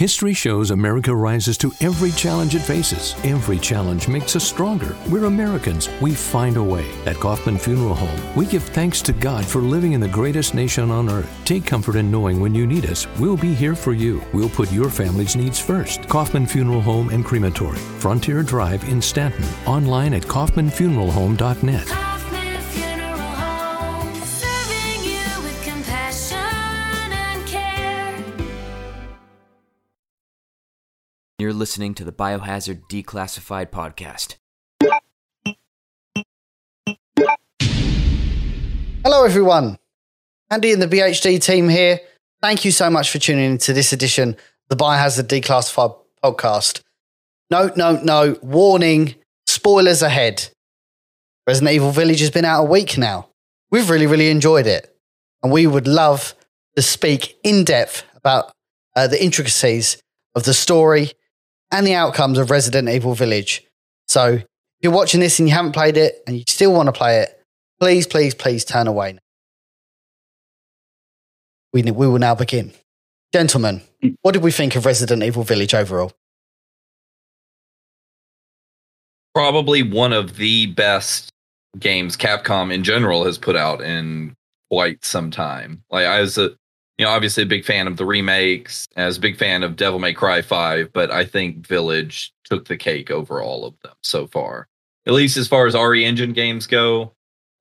History shows America rises to every challenge it faces. Every challenge makes us stronger. We're Americans. We find a way. At Kauffman Funeral Home, we give thanks to God for living in the greatest nation on earth. Take comfort in knowing when you need us, we'll be here for you. We'll put your family's needs first. Kauffman Funeral Home and Crematory, Frontier Drive in Stanton. Online at KauffmanFuneralHome.net. You're listening to the Biohazard Declassified Podcast. Hello, everyone. Andy and the BHD team here. Thank you so much for tuning in to this edition of the Biohazard Declassified Podcast. No. Warning. Spoilers ahead. Resident Evil Village has been out a week now. We've really enjoyed it. And we would love to speak in depth about the intricacies of the story and the outcomes of Resident Evil Village. So if you're watching this and you haven't played it and you still want to play it, please turn away. We will now begin. Gentlemen, what did we think of Resident Evil Village overall? Probably one of the best games Capcom in general has put out in quite some time. Like I was obviously a big fan of the remakes, as a big fan of Devil May Cry 5, but I think Village took the cake over all of them so far. At least as far as RE Engine games go,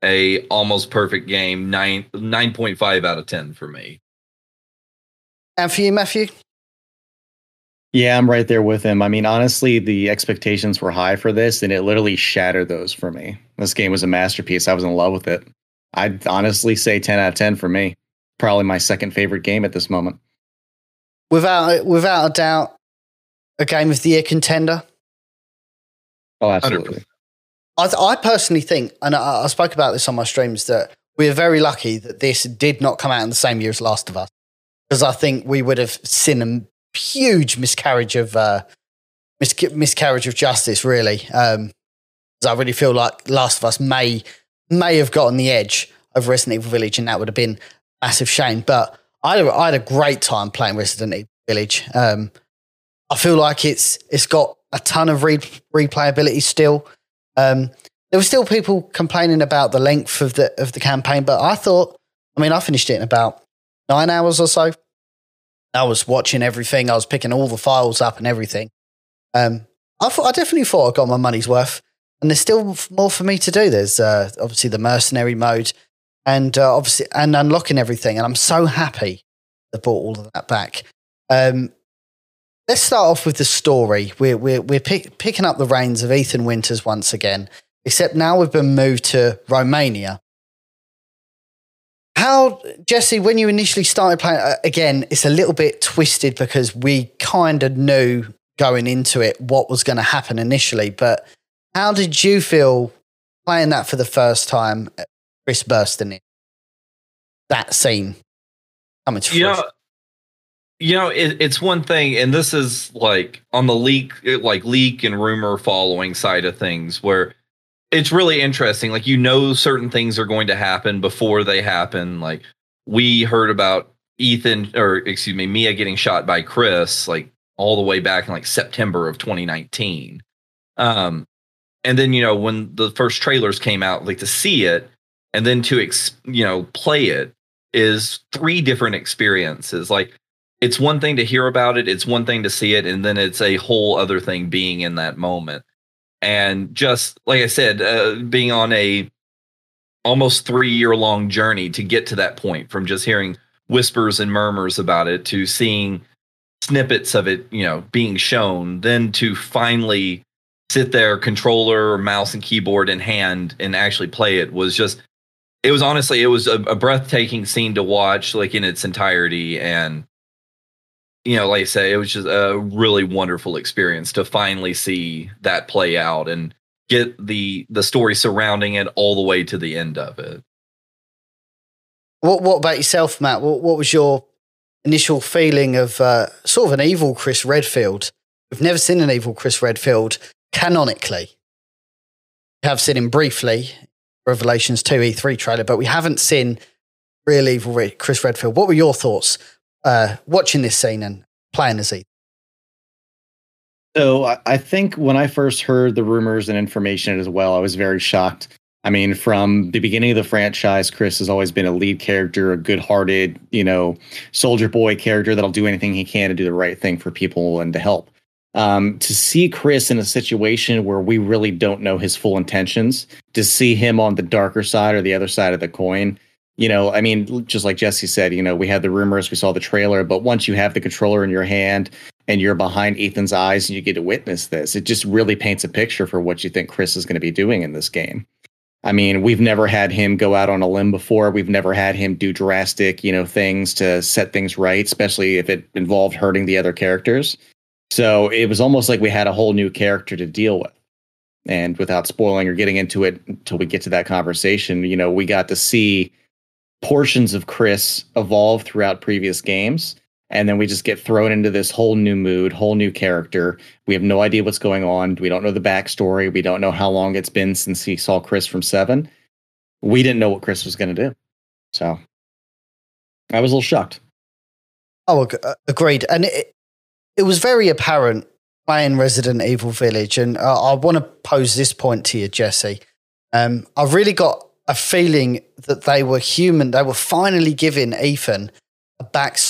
a almost perfect game, 9.5 out of 10 for me. And for you, Matthew? Yeah, I'm right there with him. I mean, honestly, the expectations were high for this, and it literally shattered those for me. This game was a masterpiece. I was in love with it. I'd honestly say 10 out of 10 for me. Probably my second favorite game at this moment. Without a doubt, a game of the year contender. Oh, absolutely. 100%. I personally think, and I spoke about this on my streams, that we are very lucky that this did not come out in the same year as Last of Us, because I think we would have seen a huge miscarriage of justice. Really, because I really feel like Last of Us may have gotten the edge over Resident Evil Village, and that would have been massive shame. But I had a great time playing Resident Evil Village. I feel like it's got a ton of replayability still. There were still people complaining about the length of the campaign, but I finished it in about 9 hours or so. I was watching everything. I was picking all the files up and everything. I definitely thought I got my money's worth, and there's still more for me to do. There's obviously the mercenary mode, and unlocking everything. And I'm so happy I brought all of that back. Let's start off with the story. We're picking up the reins of Ethan Winters once again, except now we've been moved to Romania. How, Jesse, when you initially started playing, again, it's a little bit twisted because we kind of knew going into it what was going to happen initially, but how did you feel playing that for the first time? Chris bursting in that scene. It's one thing, and this is like on the leak and rumor following side of things, where it's really interesting. Like, certain things are going to happen before they happen. Like, we heard about Mia getting shot by Chris, like all the way back in like September of 2019. And then, when the first trailers came out, like to see it, and then to play it is three different experiences. Like, it's one thing to hear about it, it's one thing to see it, and then it's a whole other thing being in that moment. And just like I said, being on a almost 3 year long journey to get to that point, from just hearing whispers and murmurs about it to seeing snippets of it, being shown, then to finally sit there, controller, mouse and keyboard in hand, and actually play it was just. It was honestly, a breathtaking scene to watch, like in its entirety. And, like I say, it was just a really wonderful experience to finally see that play out and get the story surrounding it all the way to the end of it. What about yourself, Matt? What was your initial feeling of sort of an evil Chris Redfield? We've never seen an evil Chris Redfield canonically. We have seen him briefly. Revelations 2 E3 trailer, but we haven't seen real evil Chris Redfield. What were your thoughts watching this scene and playing as Ethan? So I think when I first heard the rumors and information as well, I was very shocked. I mean, from the beginning of the franchise, Chris has always been a lead character, a good-hearted, you know, soldier boy character that'll do anything he can to do the right thing for people and to help. To see Chris in a situation where we really don't know his full intentions, to see him on the darker side or the other side of the coin, you know, I mean, just like Jesse said, you know, we had the rumors, we saw the trailer, but once you have the controller in your hand and you're behind Ethan's eyes and you get to witness this, it just really paints a picture for what you think Chris is going to be doing in this game. I mean, we've never had him go out on a limb before. We've never had him do drastic, you know, things to set things right, especially if it involved hurting the other characters. So it was almost like we had a whole new character to deal with. And without spoiling or getting into it until we get to that conversation, you know, we got to see portions of Chris evolve throughout previous games. And then we just get thrown into this whole new mood, whole new character. We have no idea what's going on. We don't know the backstory. We don't know how long it's been since he saw Chris from 7. We didn't know what Chris was going to do. So I was a little shocked. Oh, agreed. And it was very apparent playing Resident Evil Village, and I want to pose this point to you, Jesse. I really got a feeling that they were human. They were finally giving Ethan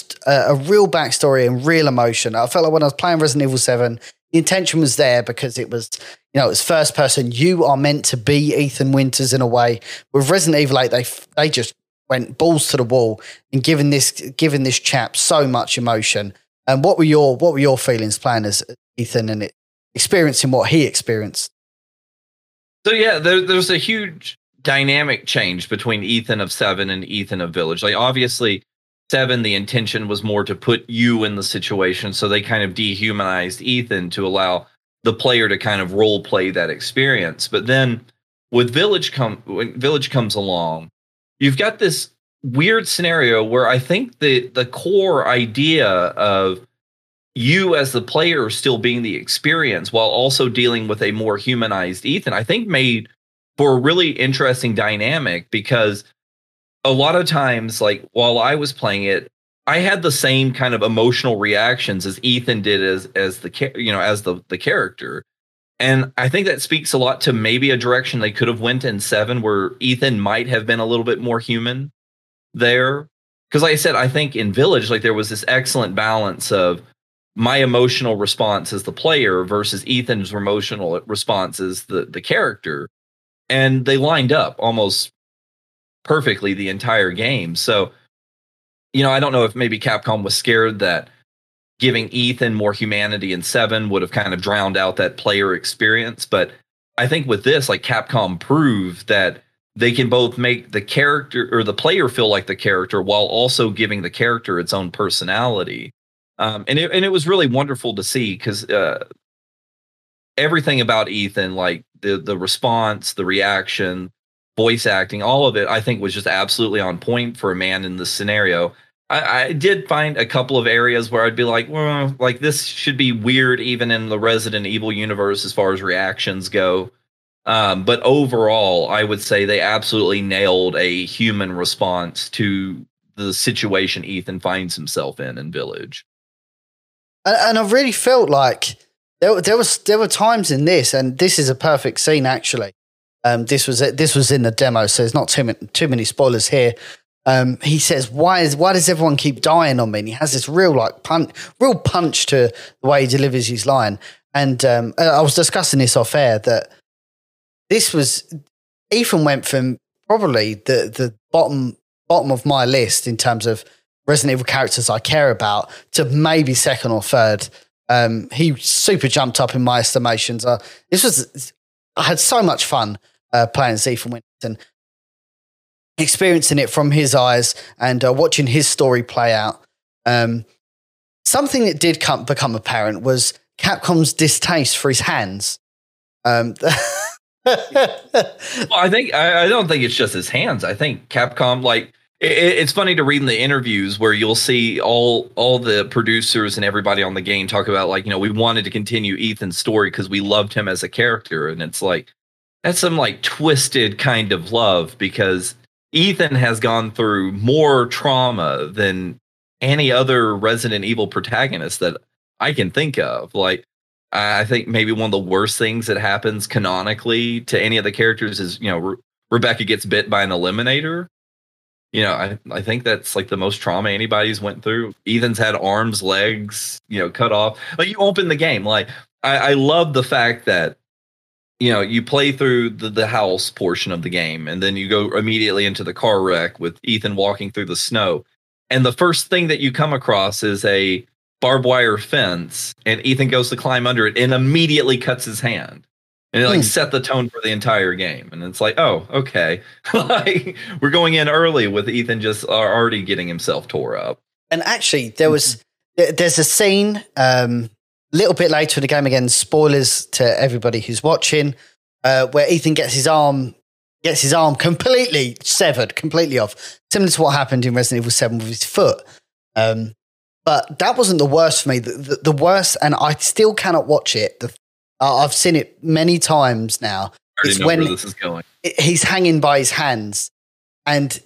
a real backstory and real emotion. I felt like when I was playing Resident Evil 7, the intention was there because it was, you know, it was first person. You are meant to be Ethan Winters in a way. With Resident Evil 8, they just went balls to the wall and giving this chap so much emotion. And what were your feelings playing as Ethan and experiencing what he experienced? So yeah, there's a huge dynamic change between Ethan of 7 and Ethan of Village. Like obviously 7, the intention was more to put you in the situation, so they kind of dehumanized Ethan to allow the player to kind of role play that experience. But then with Village comes along, you've got this weird scenario where I think the core idea of you as the player still being the experience while also dealing with a more humanized Ethan, I think made for a really interesting dynamic, because a lot of times, like while I was playing it, I had the same kind of emotional reactions as Ethan did as the character. And I think that speaks a lot to maybe a direction they could have went in 7, where Ethan might have been a little bit more human there, because like I said, I think in Village, like there was this excellent balance of my emotional response as the player versus Ethan's emotional response as the character, and they lined up almost perfectly the entire game. So, you know, I don't know if maybe Capcom was scared that giving Ethan more humanity in 7 would have kind of drowned out that player experience, but I think with this, like Capcom proved that they can both make the character or the player feel like the character while also giving the character its own personality. And it was really wonderful to see, because everything about Ethan, like the response, the reaction, voice acting, all of it, I think was just absolutely on point for a man in this scenario. I did find a couple of areas where I'd be like, well, like this should be weird even in the Resident Evil universe as far as reactions go. But overall, I would say they absolutely nailed a human response to the situation Ethan finds himself in Village. And I really felt like there were times in this, and this is a perfect scene actually. This was in the demo, so there's not too many spoilers here. He says, "Why does everyone keep dying on me?" And he has this real punch to the way he delivers his line. And I was discussing this off air that. This was, Ethan went from probably the bottom of my list in terms of Resident Evil characters I care about to maybe second or third. He super jumped up in my estimations. I had so much fun playing as Ethan Winton, experiencing it from his eyes and watching his story play out. Something that did become apparent was Capcom's distaste for his hands. Well, I don't think it's just his hands. I think Capcom, like it's funny to read in the interviews where you'll see all the producers and everybody on the game talk about, like, you know, we wanted to continue Ethan's story because we loved him as a character. And it's like, that's some like twisted kind of love, because Ethan has gone through more trauma than any other Resident Evil protagonist that I can think of. Like, I think maybe one of the worst things that happens canonically to any of the characters is, you know, Rebecca gets bit by an eliminator. You know, I think that's like the most trauma anybody's went through. Ethan's had arms, legs, you know, cut off. Like, you open the game. Like, I love the fact that, you know, you play through the house portion of the game, and then you go immediately into the car wreck with Ethan walking through the snow. And the first thing that you come across is a barbed wire fence, and Ethan goes to climb under it and immediately cuts his hand. And it like set the tone for the entire game. And it's like, oh, okay. Like, we're going in early with Ethan just already getting himself tore up. And actually, there's a scene a little bit later in the game, again, spoilers to everybody who's watching, where Ethan gets his arm completely severed, completely off. Similar to what happened in Resident Evil 7 with his foot. But that wasn't the worst for me. The worst, and I still cannot watch it, I've seen it many times now. It's when this is going. He's hanging by his hands, and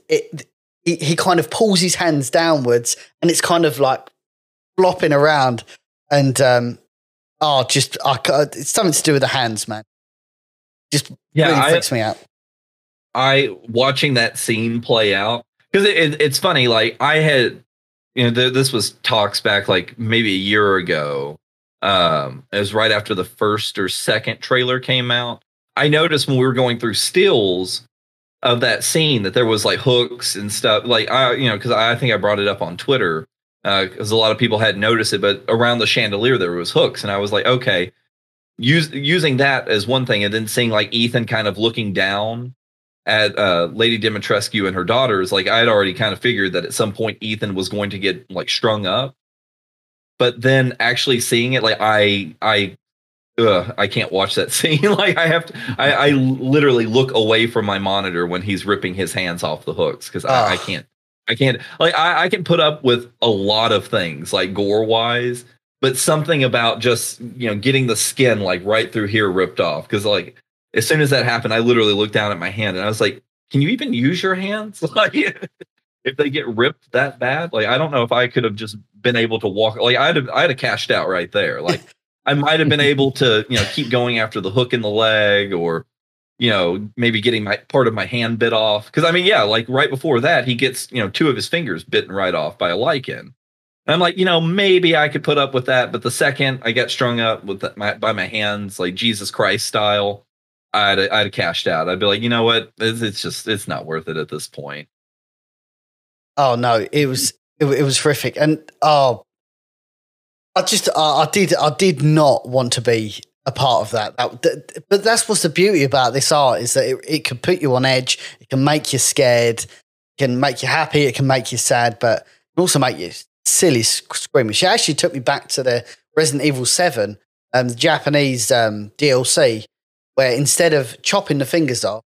he kind of pulls his hands downwards, and it's kind of like flopping around. And it's something to do with the hands, man. Just really freaks me out. Watching that scene play out, because it's funny. Like, I had, you know, this was talks back like maybe a year ago. It was right after the first or second trailer came out. I noticed when we were going through stills of that scene that there was like hooks and stuff. Like, because I think I brought it up on Twitter because a lot of people hadn't noticed it, but around the chandelier there was hooks, and I was like, okay, using that as one thing, and then seeing like Ethan kind of looking down at Lady Dimitrescu and her daughters. Like, I had already kind of figured that at some point Ethan was going to get like strung up. But then actually seeing it, like, I can't watch that scene. Like, I have to, I literally look away from my monitor when he's ripping his hands off the hooks, because I can't. Like, I can put up with a lot of things, like gore wise, but something about just, you know, getting the skin like right through here ripped off. Because like as soon as that happened, I literally looked down at my hand and I was like, "Can you even use your hands?" Like, if they get ripped that bad, like, I don't know if I could have just been able to walk. Like, I'd have cashed out right there. Like, I might have been able to, you know, keep going after the hook in the leg, or, you know, maybe getting part of my hand bit off. Because I mean, yeah, like right before that, he gets, you know, two of his fingers bitten right off by a lichen. And I'm like, you know, maybe I could put up with that. But the second I got strung up with by my hands, like Jesus Christ style, I'd have cashed out. I'd be like, you know what, it's not worth it at this point. Oh no, it was horrific, and I did not want to be a part of that. But that's what's the beauty about this art, is that it can put you on edge, it can make you scared, it can make you happy, it can make you sad, but it can also make you silly, squeamish. It actually took me back to the Resident Evil 7, the Japanese DLC, where instead of chopping the fingers off,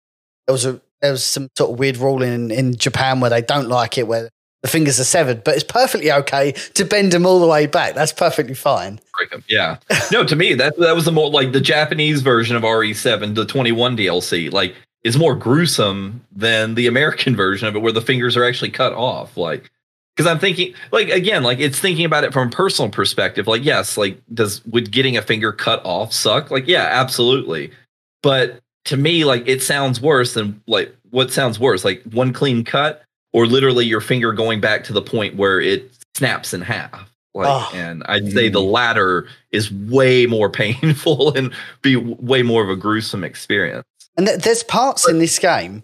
there was some sort of weird rule in Japan where they don't like it, where the fingers are severed, but it's perfectly okay to bend them all the way back. That's perfectly fine. Yeah. No, to me, that was the more like the Japanese version of RE7, the 21 DLC, like, is more gruesome than the American version of it, where the fingers are actually cut off. Like, because I'm thinking, like, again, like, it's thinking about it from a personal perspective. Like, yes, like, would getting a finger cut off suck? Like, yeah, absolutely. But to me, like, it sounds worse than, like, what sounds worse? Like, one clean cut, or literally your finger going back to the point where it snaps in half? Like, and I'd say the latter is way more painful and be way more of a gruesome experience. And there's parts in this game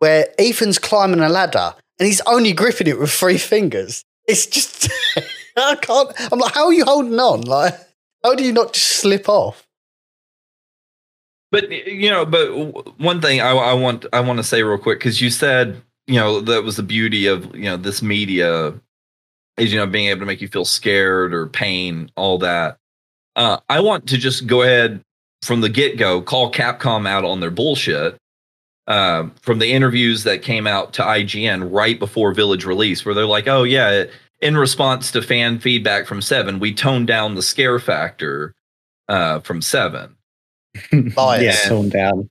where Ethan's climbing a ladder and he's only gripping it with three fingers. It's just, I'm like, how are you holding on? Like, how do you not just slip off? But, you know, but one thing I want to say real quick, because you said, you know, that was the beauty of, you know, this media is, you know, being able to make you feel scared or pain, all that. I want to just go ahead from the get-go, call Capcom out on their bullshit from the interviews that came out to IGN right before Village release, where they're like, oh, yeah, in response to fan feedback from 7, we toned down the scare factor from 7. Bias. Yeah. Down.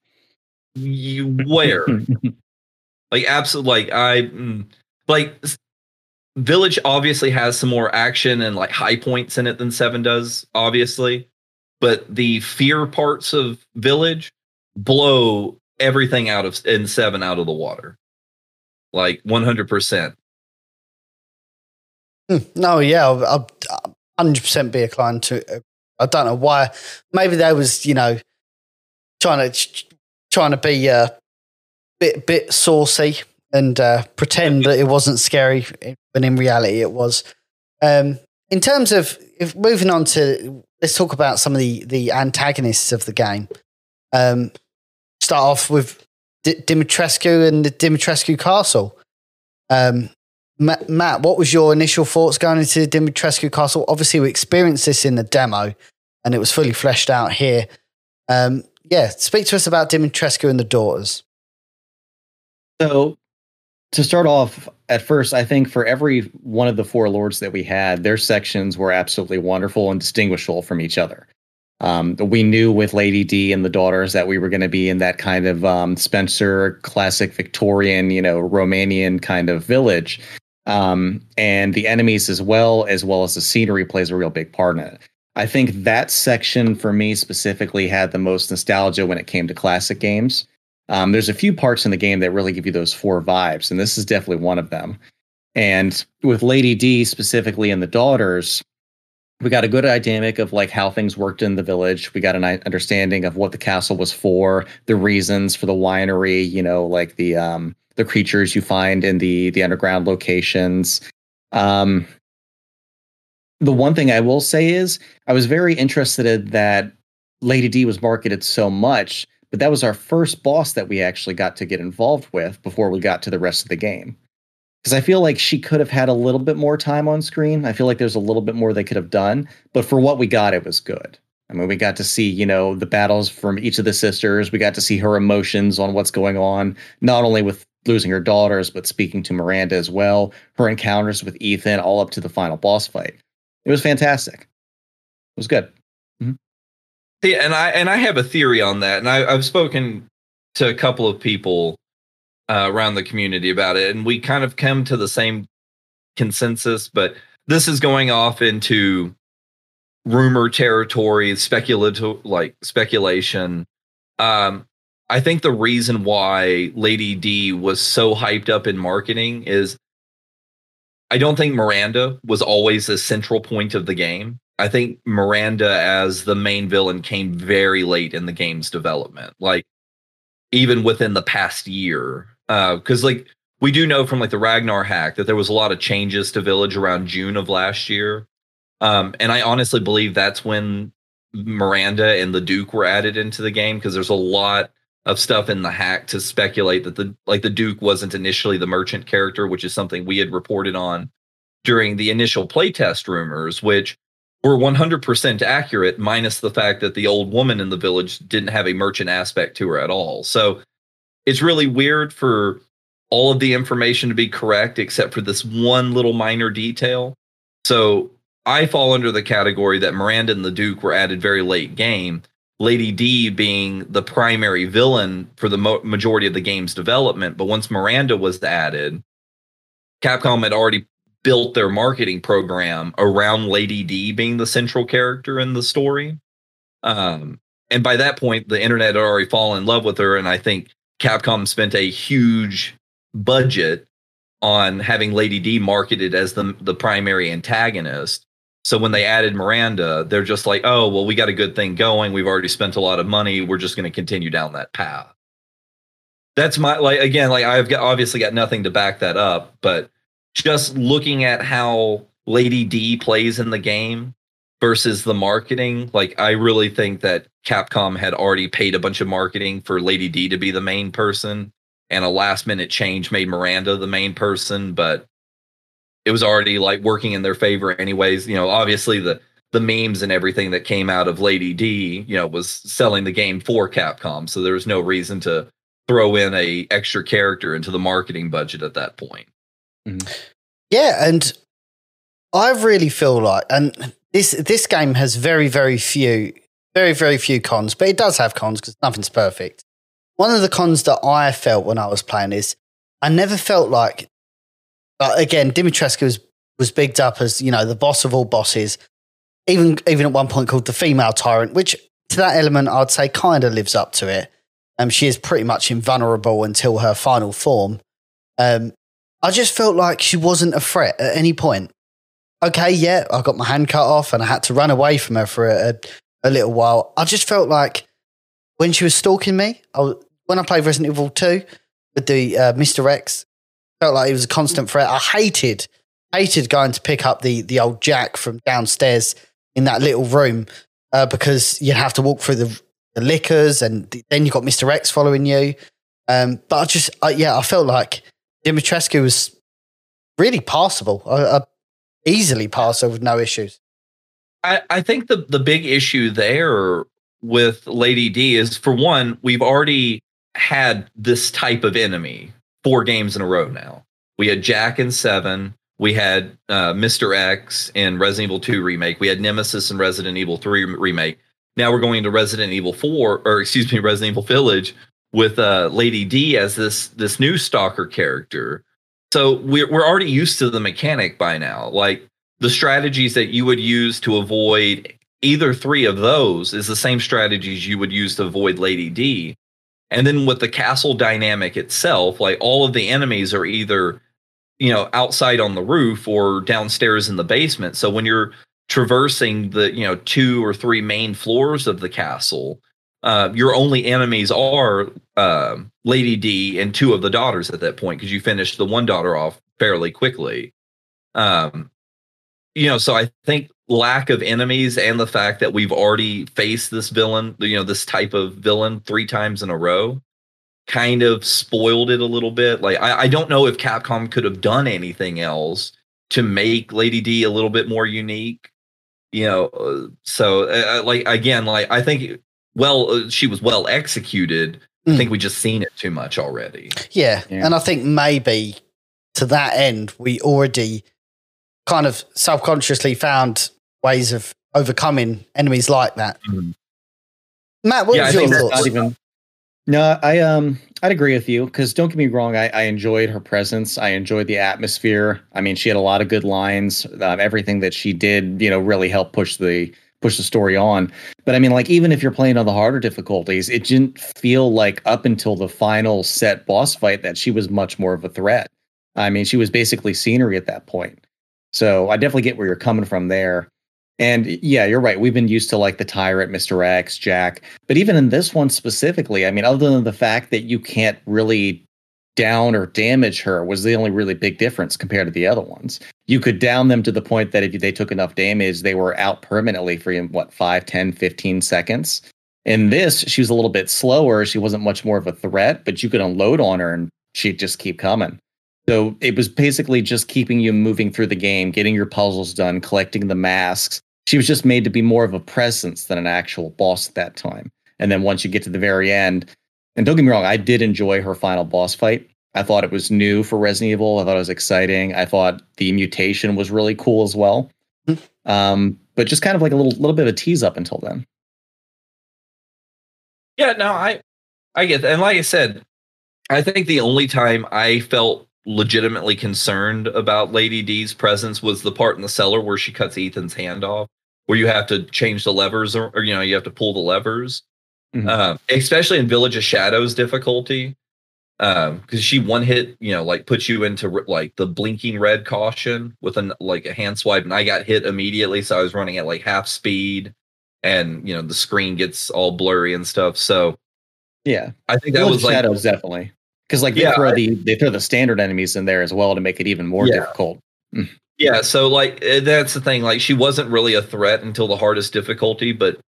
You where? Like, absolutely. Like, Village obviously has some more action and like high points in it than 7 does, obviously. but the fear parts of Village blow everything out of in 7 out of the water, like 100%. No, yeah, I'll 100% be inclined to. I don't know why. Maybe they was, you know, trying to be a bit saucy and pretend that it wasn't scary when in reality it was. In terms of moving on to, let's talk about some of the antagonists of the game. Start off with Dimitrescu and the Dimitrescu Castle. Matt, what was your initial thoughts going into Dimitrescu Castle? Obviously, we experienced this in the demo, and it was fully fleshed out here. Yeah, speak to us about Dimitrescu and the daughters. So, to start off, at first, I think for every one of the four lords that we had, their sections were absolutely wonderful and distinguishable from each other. We knew with Lady D and the daughters that we were going to be in that kind of Spencer classic Victorian, you know, Romanian kind of village. And the enemies as well as the scenery plays a real big part in it. I think that section for me specifically had the most nostalgia when it came to classic games. There's a few parts in the game that really give you those four vibes, and this is definitely one of them. And with Lady D specifically and the daughters, we got a good dynamic of like how things worked in the village. We got an understanding of what the castle was for, the reasons for the winery, you know, like the creatures you find in the underground locations. The one thing I will say is I was very interested in that Lady D was marketed so much, but that was our first boss that we actually got to get involved with before we got to the rest of the game. Because I feel like she could have had a little bit more time on screen. I feel like there's a little bit more they could have done. But for what we got, it was good. I mean, we got to see, you know, the battles from each of the sisters. We got to see her emotions on what's going on, not only with losing her daughters, but speaking to Miranda as well. Her encounters with Ethan all up to the final boss fight. It was fantastic. It was good. Mm-hmm. Yeah, and I have a theory on that. And I've spoken to a couple of people around the community about it, and we kind of come to the same consensus, but this is going off into rumor territory, speculative, like speculation. I think the reason why Lady D was so hyped up in marketing is I don't think Miranda was always the central point of the game. I think Miranda as the main villain came very late in the game's development, like even within the past year. Because like we do know from like the Ragnar hack that there was a lot of changes to Village around June of last year. And I honestly believe that's when Miranda and the Duke were added into the game, because there's a lot of stuff in the hack to speculate that the Duke wasn't initially the merchant character, which is something we had reported on during the initial playtest rumors, which were 100% accurate, minus the fact that the old woman in the village didn't have a merchant aspect to her at all. So it's really weird for all of the information to be correct, except for this one little minor detail. So I fall under the category that Miranda and the Duke were added very late game, Lady D being the primary villain for the majority of the game's development. But once Miranda was added, Capcom had already built their marketing program around Lady D being the central character in the story. And by that point, the internet had already fallen in love with her, and I think Capcom spent a huge budget on having Lady D marketed as the primary antagonist. So when they added Miranda, they're just like, oh, well, we got a good thing going. We've already spent a lot of money. We're just going to continue down that path. That's my, like, again, like I've got, obviously got nothing to back that up, but just looking at how Lady D plays in the game versus the marketing, like I really think that Capcom had already paid a bunch of marketing for Lady D to be the main person, and a last minute change made Miranda the main person, but it was already like working in their favor anyways. You know, obviously the memes and everything that came out of Lady D, you know, was selling the game for Capcom, so there was no reason to throw in a extra character into the marketing budget at that point. Mm-hmm. Yeah, and I really feel like, and this game has very, very few cons, but it does have cons because nothing's perfect. One of the cons that I felt when I was playing is I never felt like, again, Dimitrescu was bigged up as, you know, the boss of all bosses. even at one point called the female tyrant, which to that element I'd say kind of lives up to it. She is pretty much invulnerable until her final form. I just felt like she wasn't a threat at any point. Okay, yeah, I got my hand cut off and I had to run away from her for a little while. I just felt like when she was stalking me, when I played Resident Evil 2 with the Mr. X, felt like he was a constant threat. I hated going to pick up the old Jack from downstairs in that little room because you have to walk through the liquors and then you've got Mr. X following you. But I just, I felt like Dimitrescu was really passable. I easily pass over no issues. I think the big issue there with Lady D is, for one, we've already had this type of enemy 4 games in a row now. We had Jack in 7. We had Mr. X in Resident Evil 2 Remake. We had Nemesis in Resident Evil 3 Remake. Now we're going to Resident Evil 4, or excuse me, Resident Evil Village with Lady D as this new stalker character. So we're already used to the mechanic by now. Like, the strategies that you would use to avoid either 3 of those is the same strategies you would use to avoid Lady D. And then with the castle dynamic itself, like, all of the enemies are either, you know, outside on the roof or downstairs in the basement. So when you're traversing the, you know, 2 or 3 main floors of the castle, your only enemies are Lady D and 2 of the daughters at that point, because you finished the one daughter off fairly quickly. You know, so I think lack of enemies and the fact that we've already faced this villain, you know, this type of villain 3 times in a row, kind of spoiled it a little bit. Like, I don't know if Capcom could have done anything else to make Lady D a little bit more unique. You know, so I think, she was well executed. I think we just seen it too much already. Yeah, and I think maybe to that end, we already kind of subconsciously found ways of overcoming enemies like that. Mm-hmm. Matt, what was your thoughts? No, I'd agree with you, because don't get me wrong, I enjoyed her presence. I enjoyed the atmosphere. I mean, she had a lot of good lines. Everything that she did, you know, really helped push the story on. But I mean, like, even if you're playing on the harder difficulties, it didn't feel like up until the final set boss fight that she was much more of a threat. I mean, she was basically scenery at that point. So I definitely get where you're coming from there. And yeah, you're right. We've been used to, like, the tyrant, Mr. X, Jack. But even in this one specifically, I mean, other than the fact that you can't really down or damage her was the only really big difference compared to the other ones. You could down them to the point that if they took enough damage, they were out permanently for, what, 5, 10, 15 seconds. In this, she was a little bit slower. She wasn't much more of a threat, but you could unload on her and she'd just keep coming. So it was basically just keeping you moving through the game, getting your puzzles done, collecting the masks. She was just made to be more of a presence than an actual boss at that time. And then once you get to the very end, and don't get me wrong, I did enjoy her final boss fight. I thought it was new for Resident Evil. I thought it was exciting. I thought the mutation was really cool as well. But just kind of like a little bit of a tease up until then. Yeah, no, I get that. And like I said, I think the only time I felt legitimately concerned about Lady D's presence was the part in the cellar where she cuts Ethan's hand off, where you have to change the levers or you know, you have to pull the levers, especially in Village of Shadows difficulty. Because she one hit, you know, like puts you into like the blinking red caution with a hand swipe, and I got hit immediately. So I was running at like half speed and, you know, the screen gets all blurry and stuff. So yeah, I think that was like Shadows, definitely. Because like they throw the standard enemies in there as well to make it even more difficult. Yeah, so like that's the thing. Like she wasn't really a threat until the hardest difficulty. But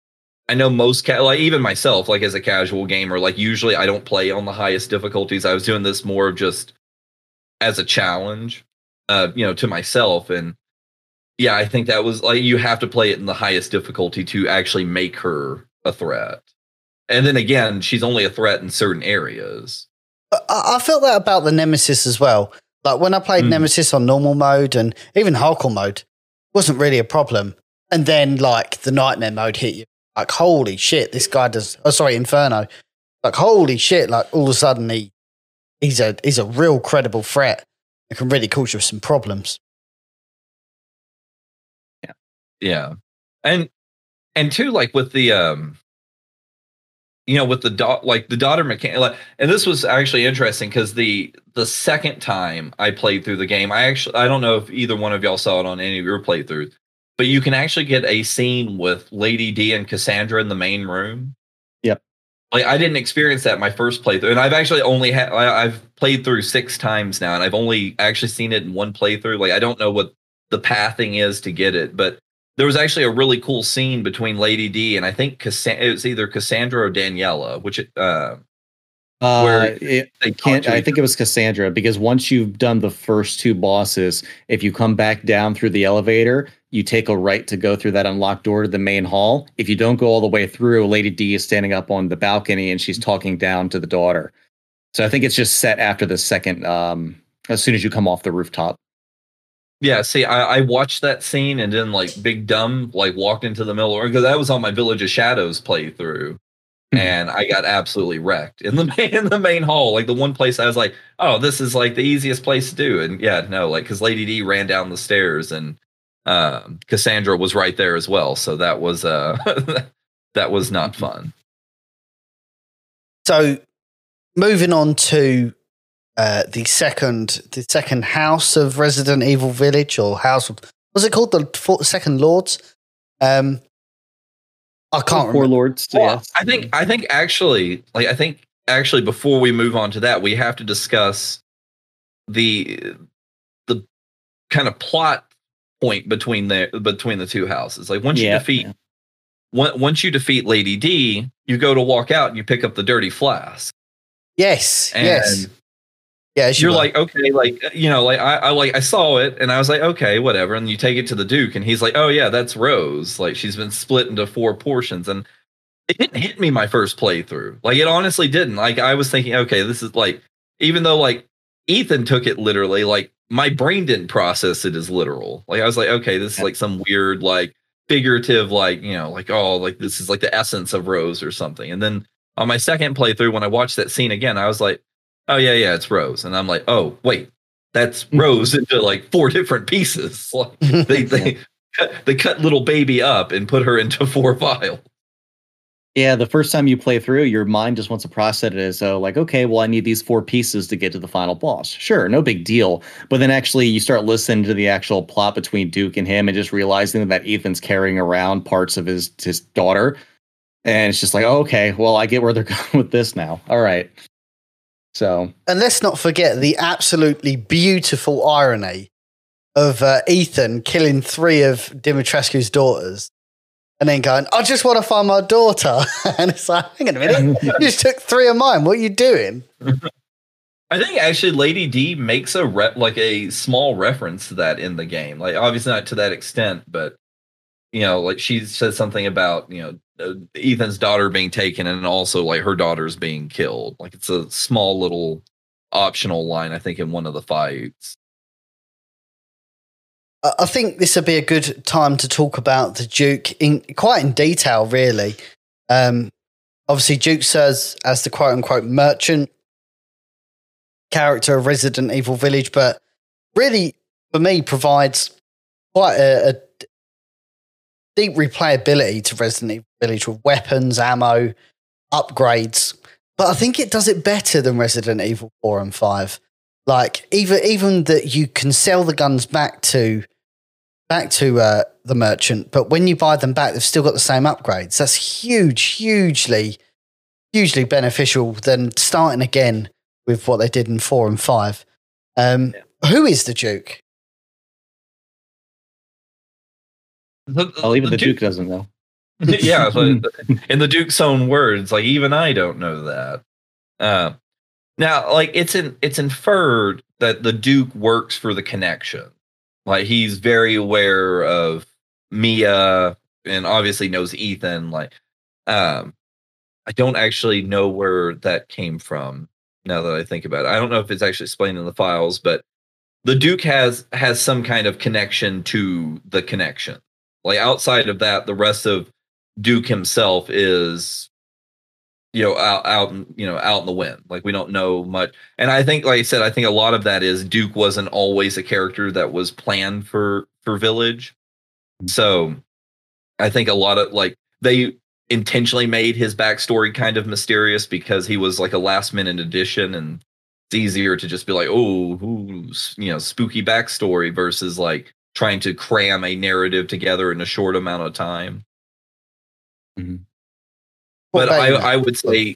I know most like even myself, like as a casual gamer, like usually I don't play on the highest difficulties. I was doing this more of just as a challenge, you know, to myself. And yeah, I think that was like you have to play it in the highest difficulty to actually make her a threat. And then again, she's only a threat in certain areas. I felt that about the Nemesis as well. Like when I played Nemesis on normal mode and even hardcore mode, wasn't really a problem. And then like the nightmare mode hit you. Like, holy shit, this guy does. Oh, sorry, Inferno. Like, holy shit. Like all of a sudden he's a real credible threat. It can really cause you some problems. Yeah. Yeah. And two, like with the with the daughter mechanic, and this was actually interesting because the second time I played through the game, I don't know if either one of y'all saw it on any of your playthroughs, but you can actually get a scene with Lady D and Cassandra in the main room. Yep. Like I didn't experience that in my first playthrough, and I've actually only had I've played through 6 times now, and I've only actually seen it in one playthrough. Like I don't know what the pathing is to get it, but there was actually a really cool scene between Lady D and I think it was either Cassandra or Daniela, which I think it was Cassandra, because once you've done the first 2 bosses, if you come back down through the elevator, you take a right to go through that unlocked door to the main hall. If you don't go all the way through, Lady D is standing up on the balcony and she's talking down to the daughter. So I think it's just set after the second, as soon as you come off the rooftop. Yeah, see, I watched that scene and then like Big Dumb like walked into the middle, because that was on my Village of Shadows playthrough, and I got absolutely wrecked in the main hall. Like the one place I was like, oh, this is like the easiest place to do, and yeah, no, like because Lady D ran down the stairs and Cassandra was right there as well, so that was that was not fun. So moving on to. The second house of Resident Evil Village, or house of, was it called the second Lords? I can't remember. 4 Lords. Yeah. Well, I think actually before we move on to that, we have to discuss the kind of plot point between the 2 houses. Like once you defeat Lady D, you go to walk out and you pick up the dirty flask. Yes. And yes. Yeah, you're like, okay, like, you know, like I saw it and I was like, okay, whatever. And you take it to the Duke and he's like, oh yeah, that's Rose. Like she's been split into 4 portions, and it didn't hit me my first playthrough. Like it honestly didn't. Like I was thinking, okay, this is like, even though like Ethan took it literally, like my brain didn't process it as literal. Like I was like, okay, this is like some weird, like figurative, like, you know, like, oh, like this is like the essence of Rose or something. And then on my second playthrough, when I watched that scene again, I was like, oh yeah, yeah, it's Rose, and I'm like, oh wait, that's Rose into like 4 different pieces. Like, they cut little baby up and put her into 4 vials. Yeah, the first time you play through, your mind just wants to process it as though, like, okay, well, I need these 4 pieces to get to the final boss. Sure, no big deal. But then actually, you start listening to the actual plot between Duke and him, and just realizing that Ethan's carrying around parts of his daughter, and it's just like, oh, okay, well, I get where they're going with this now. All right. So. And let's not forget the absolutely beautiful irony of Ethan killing 3 of Dimitrescu's daughters and then going, I just want to find my daughter. And it's like, hang on a minute, you just took 3 of mine. What are you doing? I think actually Lady D makes a small reference to that in the game. Like obviously not to that extent, but you know, like she says something about, you know, Ethan's daughter being taken and also like her daughter's being killed. Like it's a small little optional line, I think, in one of the fights. I think this would be a good time to talk about the Duke in detail, really. Obviously, Duke serves as the quote-unquote merchant character of Resident Evil Village, but really, for me, provides quite a deep replayability to Resident Evil Village with weapons, ammo, upgrades. But I think it does it better than Resident Evil 4 and 5. Like even that you can sell the guns back to the merchant, but when you buy them back, they've still got the same upgrades. That's hugely beneficial than starting again with what they did in 4 and 5. Who is the Duke? Even the Duke doesn't know. Yeah, in the Duke's own words, like even I don't know that. Now, like it's inferred that the Duke works for the Connection. Like he's very aware of Mia and obviously knows Ethan. Like, I don't actually know where that came from. Now that I think about it, I don't know if it's actually explained in the files, but the Duke has some kind of connection to the Connection. Like outside of that, the rest of Duke himself is, you know, out in the wind. Like we don't know much. And I think, like I said, I think a lot of that is Duke wasn't always a character that was planned for Village. So I think a lot of, like, they intentionally made his backstory kind of mysterious because he was like a last minute addition, and it's easier to just be like, oh, who's, you know, spooky backstory versus like trying to cram a narrative together in a short amount of time. Mm-hmm. But I would say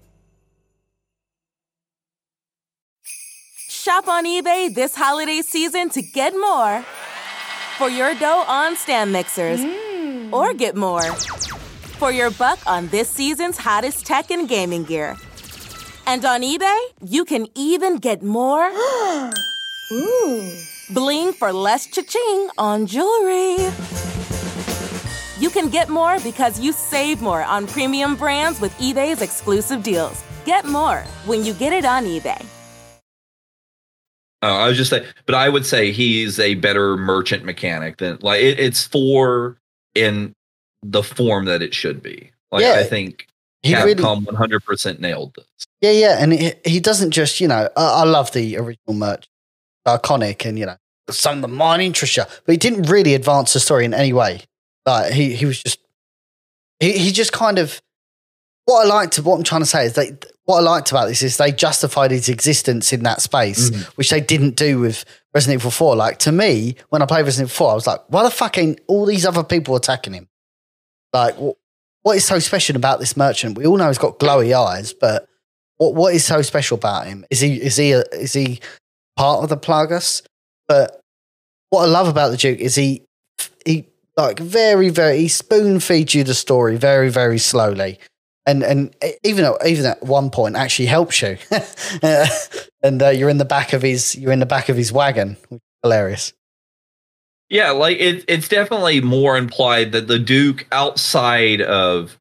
Shop on eBay this holiday season to get more for your dough on stand mixers. Or get more for your buck on this season's hottest tech and gaming gear. And on eBay, you can even get more Ooh. Bling for less cha-ching on jewelry. You can get more because you save more on premium brands with eBay's exclusive deals. Get more when you get it on eBay. I was just saying, but I would say he's a better merchant mechanic than, like, it's four in the form that it should be. Like, yeah, I think Capcom really 100% nailed this. Yeah, yeah, and he doesn't just, you know, I love the original merch, iconic, and, you know, sung the mine interest, but he didn't really advance the story in any way. Like, he was just, he just kind of, what I liked, what I'm trying to say is that. What I liked about this is they justified his existence in that space, which they didn't do with Resident Evil 4. Like, to me, when I played Resident Evil 4, I was like, why the fuck ain't all these other people attacking him? Like, what is so special about this merchant? We all know he's got glowy eyes, but what is so special about him? Is he part of the Plagas? But what I love about the Duke is he like very, very, he spoon feeds you the story very, very slowly. And even at one point actually helps you, and you're in the back of his wagon, which is hilarious. Yeah, like it's definitely more implied that the Duke, outside of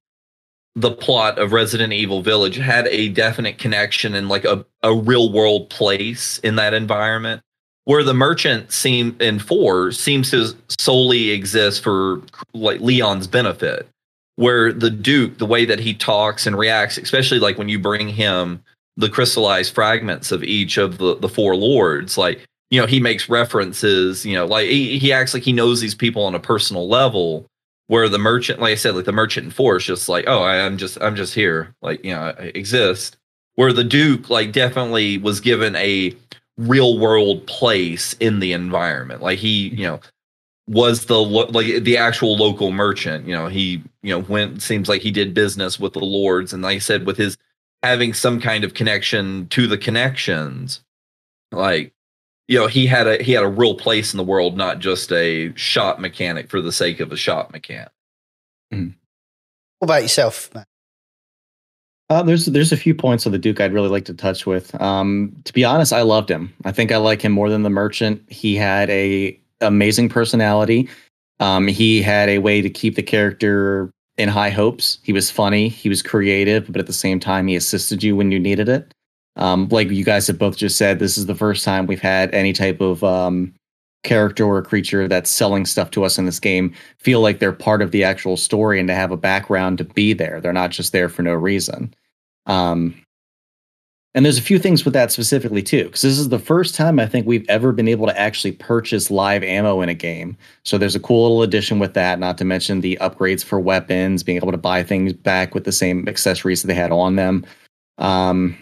the plot of Resident Evil Village, had a definite connection and like a real world place in that environment, where the merchant in four seems to solely exist for like Leon's benefit. Where the Duke, the way that he talks and reacts, especially like when you bring him the crystallized fragments of each of the four lords, like, you know, he makes references, you know, like he acts like he knows these people on a personal level, where the merchant, like I said, like the merchant in four is just like, oh, I'm just here. Like, you know, I exist. Where the Duke, like, definitely was given a real world place in the environment. Like he, you know, was the actual local merchant. You know, he, you know, went, seems like he did business with the lords, and like I said, with his having some kind of connection to the connections, like, you know, he had a real place in the world, not just a shop mechanic for the sake of a shop mechanic. Mm. What about yourself, Matt? There's a few points of the Duke I'd really like to touch with. To be honest, I loved him. I think I like him more than the merchant. He had a amazing personality. He had a way to keep the character in high hopes. He was funny, he was creative, but at the same time, he assisted you when you needed it. Like you guys have both just said, this is the first time we've had any type of character or creature that's selling stuff to us in this game feel like they're part of the actual story and to have a background to be there. They're not just there for no reason. And there's a few things with that specifically, too, because this is the first time I think we've ever been able to actually purchase live ammo in a game. So there's a cool little addition with that, not to mention the upgrades for weapons, being able to buy things back with the same accessories that they had on them. And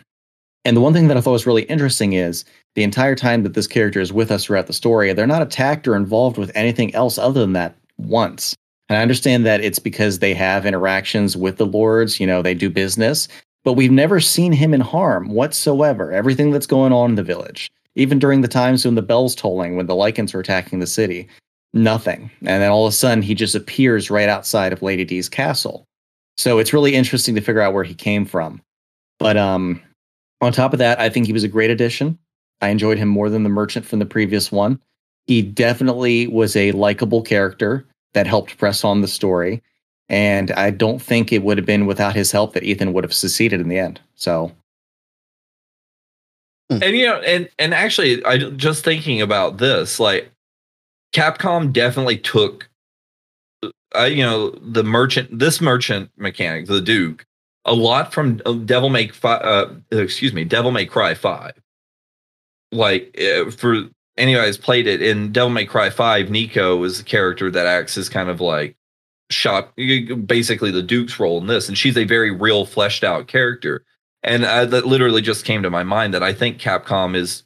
the one thing that I thought was really interesting is the entire time that this character is with us throughout the story, they're not attacked or involved with anything else other than that once. And I understand that it's because they have interactions with the lords, you know, they do business. But we've never seen him in harm whatsoever. Everything that's going on in the village, even during the times when the bell's tolling, when the Lycans are attacking the city, nothing. And then all of a sudden, he just appears right outside of Lady D's castle. So it's really interesting to figure out where he came from. But on top of that, I think he was a great addition. I enjoyed him more than the merchant from the previous one. He definitely was a likable character that helped press on the story. And I don't think it would have been without his help that Ethan would have succeeded in the end. So. And, you know, and actually, I just thinking about this, like, Capcom definitely took, you know, the merchant mechanic, the Duke, a lot from Devil May Cry 5. Like, for anybody who's played it, in Devil May Cry 5, Nico is the character that acts as kind of like shop, basically the Duke's role in this, and she's a very real, fleshed out character. And that literally just came to my mind that I think Capcom is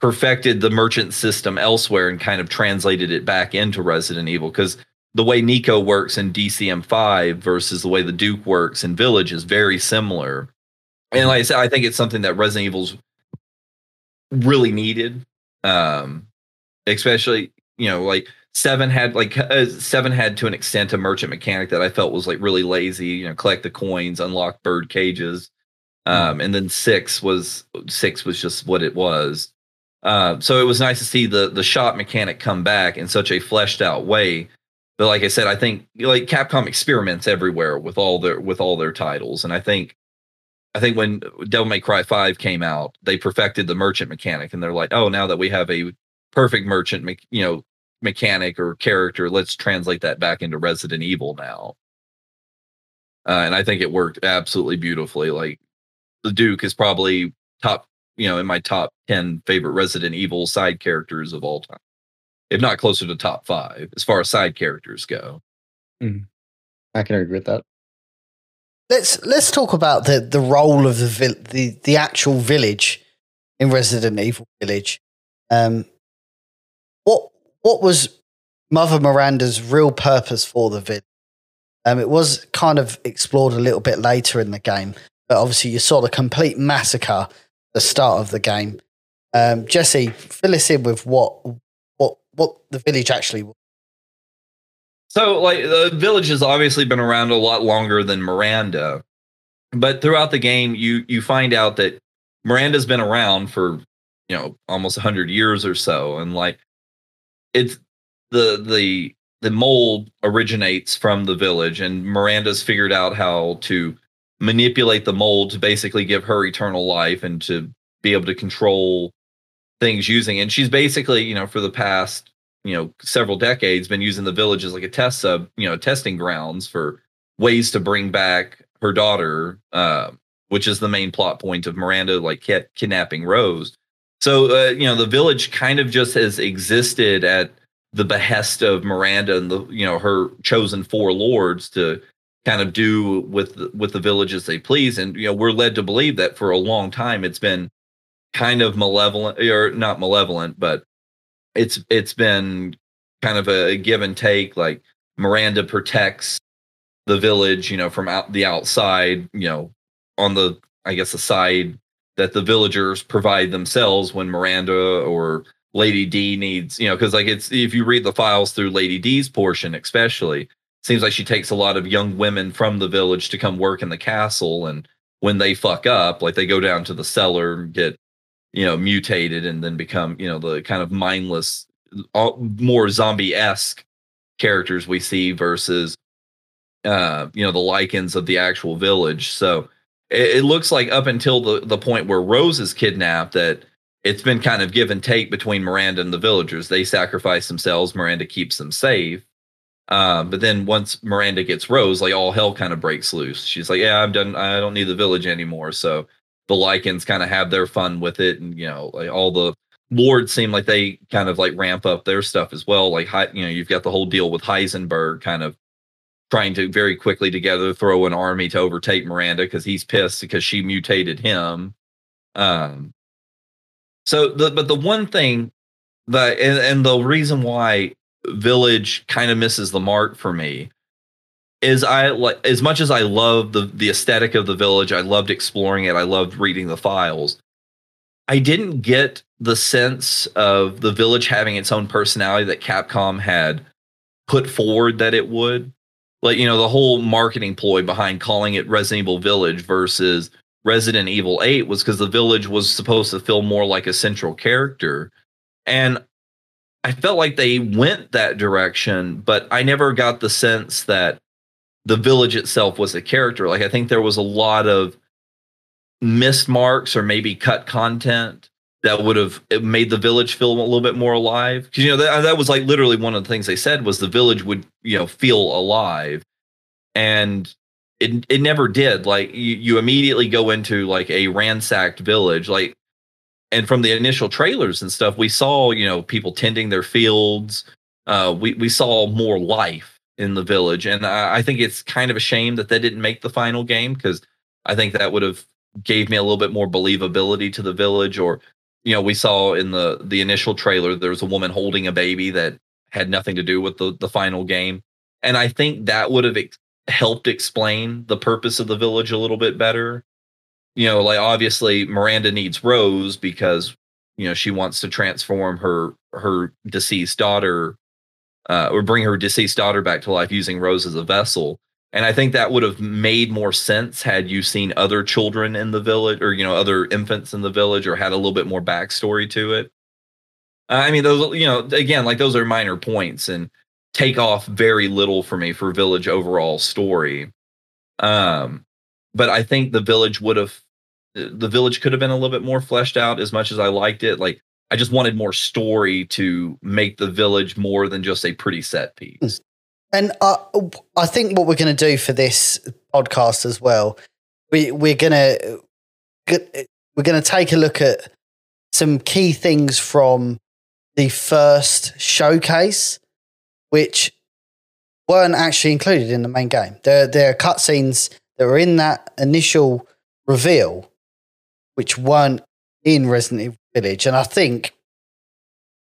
perfected the merchant system elsewhere and kind of translated it back into Resident Evil, because the way Nico works in DCM5 versus the way the Duke works in Village is very similar. And like I said, I think it's something that Resident Evil's really needed, especially, you know, like 7 had to an extent a merchant mechanic that I felt was like really lazy, you know, collect the coins, unlock bird cages, and then six was just what it was. So it was nice to see the shop mechanic come back in such a fleshed out way. But like I said, I think like Capcom experiments everywhere with all their titles, and I think when Devil May Cry 5 came out, they perfected the merchant mechanic, and they're like, oh, now that we have a perfect merchant mechanic or character, let's translate that back into Resident Evil now. And I think it worked absolutely beautifully. Like, the Duke is probably in my top 10 favorite Resident Evil side characters of all time, if not closer to top 5 as far as side characters go. I can agree with that. Let's talk about the role of the actual village in Resident Evil Village. What was Mother Miranda's real purpose for the village? It was kind of explored a little bit later in the game, but obviously you saw the complete massacre at the start of the game. Jesse, fill us in with what the village actually was. So, like, the village has obviously been around a lot longer than Miranda, but throughout the game, you find out that Miranda's been around for, you know, almost 100 years or so, and like, it's the mold originates from the village, and Miranda's figured out how to manipulate the mold to basically give her eternal life and to be able to control things using. And she's basically, you know, for the past, you know, several decades been using the village as like a test sub, you know, testing grounds for ways to bring back her daughter, which is the main plot point of Miranda, like kidnapping Rose. So, you know, the village kind of just has existed at the behest of Miranda and her chosen 4 lords to kind of do with the village as they please. And, you know, we're led to believe that for a long time, it's been kind of malevolent, or not malevolent, but it's been kind of a give and take. Like, Miranda protects the village, you know, from the outside, you know, on the, I guess, the side that the villagers provide themselves when Miranda or Lady D needs, you know, because like, it's, if you read the files through Lady D's portion, especially, it seems like she takes a lot of young women from the village to come work in the castle. And when they fuck up, like, they go down to the cellar and get, you know, mutated and then become, you know, the kind of mindless, more zombie-esque characters we see versus, you know, the lichens of the actual village. So, it looks like up until the point where Rose is kidnapped that it's been kind of give and take between Miranda and the villagers. They sacrifice themselves. Miranda keeps them safe. But then once Miranda gets Rose, like, all hell kind of breaks loose. She's like, yeah, I'm done. I don't need the village anymore. So the Lycans kind of have their fun with it. And, you know, like, all the lords seem like they kind of like ramp up their stuff as well. Like, you know, you've got the whole deal with Heisenberg kind of trying to very quickly together throw an army to overtake Miranda because he's pissed because she mutated him. But the one thing that, and the reason why Village kind of misses the mark for me is, I like, as much as I love the aesthetic of the village, I loved exploring it, I loved reading the files, I didn't get the sense of the village having its own personality that Capcom had put forward that it would. Like, you know, the whole marketing ploy behind calling it Resident Evil Village versus Resident Evil 8 was because the village was supposed to feel more like a central character. And I felt like they went that direction, but I never got the sense that the village itself was a character. Like, I think there was a lot of missed marks or maybe cut content that would have made the village feel a little bit more alive. Because, you know, that was like literally one of the things they said was the village would, you know, feel alive. And it never did. Like, you immediately go into like a ransacked village. Like, and from the initial trailers and stuff, we saw, you know, people tending their fields. We saw more life in the village. And I think it's kind of a shame that they didn't make the final game, because I think that would have gave me a little bit more believability to the village. Or, you know, we saw in the initial trailer, there was a woman holding a baby that had nothing to do with the final game. And I think that would have helped explain the purpose of the village a little bit better. You know, like, obviously Miranda needs Rose because, you know, she wants to transform her deceased daughter, or bring her deceased daughter back to life using Rose as a vessel. And I think that would have made more sense had you seen other children in the village, or, you know, other infants in the village, or had a little bit more backstory to it. I mean, those, you know, again, like, those are minor points and take off very little for me for village overall story. But I think the village could have been a little bit more fleshed out, as much as I liked it. Like, I just wanted more story to make the village more than just a pretty set piece. And I think what we're going to do for this podcast as well, we're going to take a look at some key things from the first showcase, which weren't actually included in the main game. There are cutscenes that were in that initial reveal, which weren't in Resident Evil Village, and I think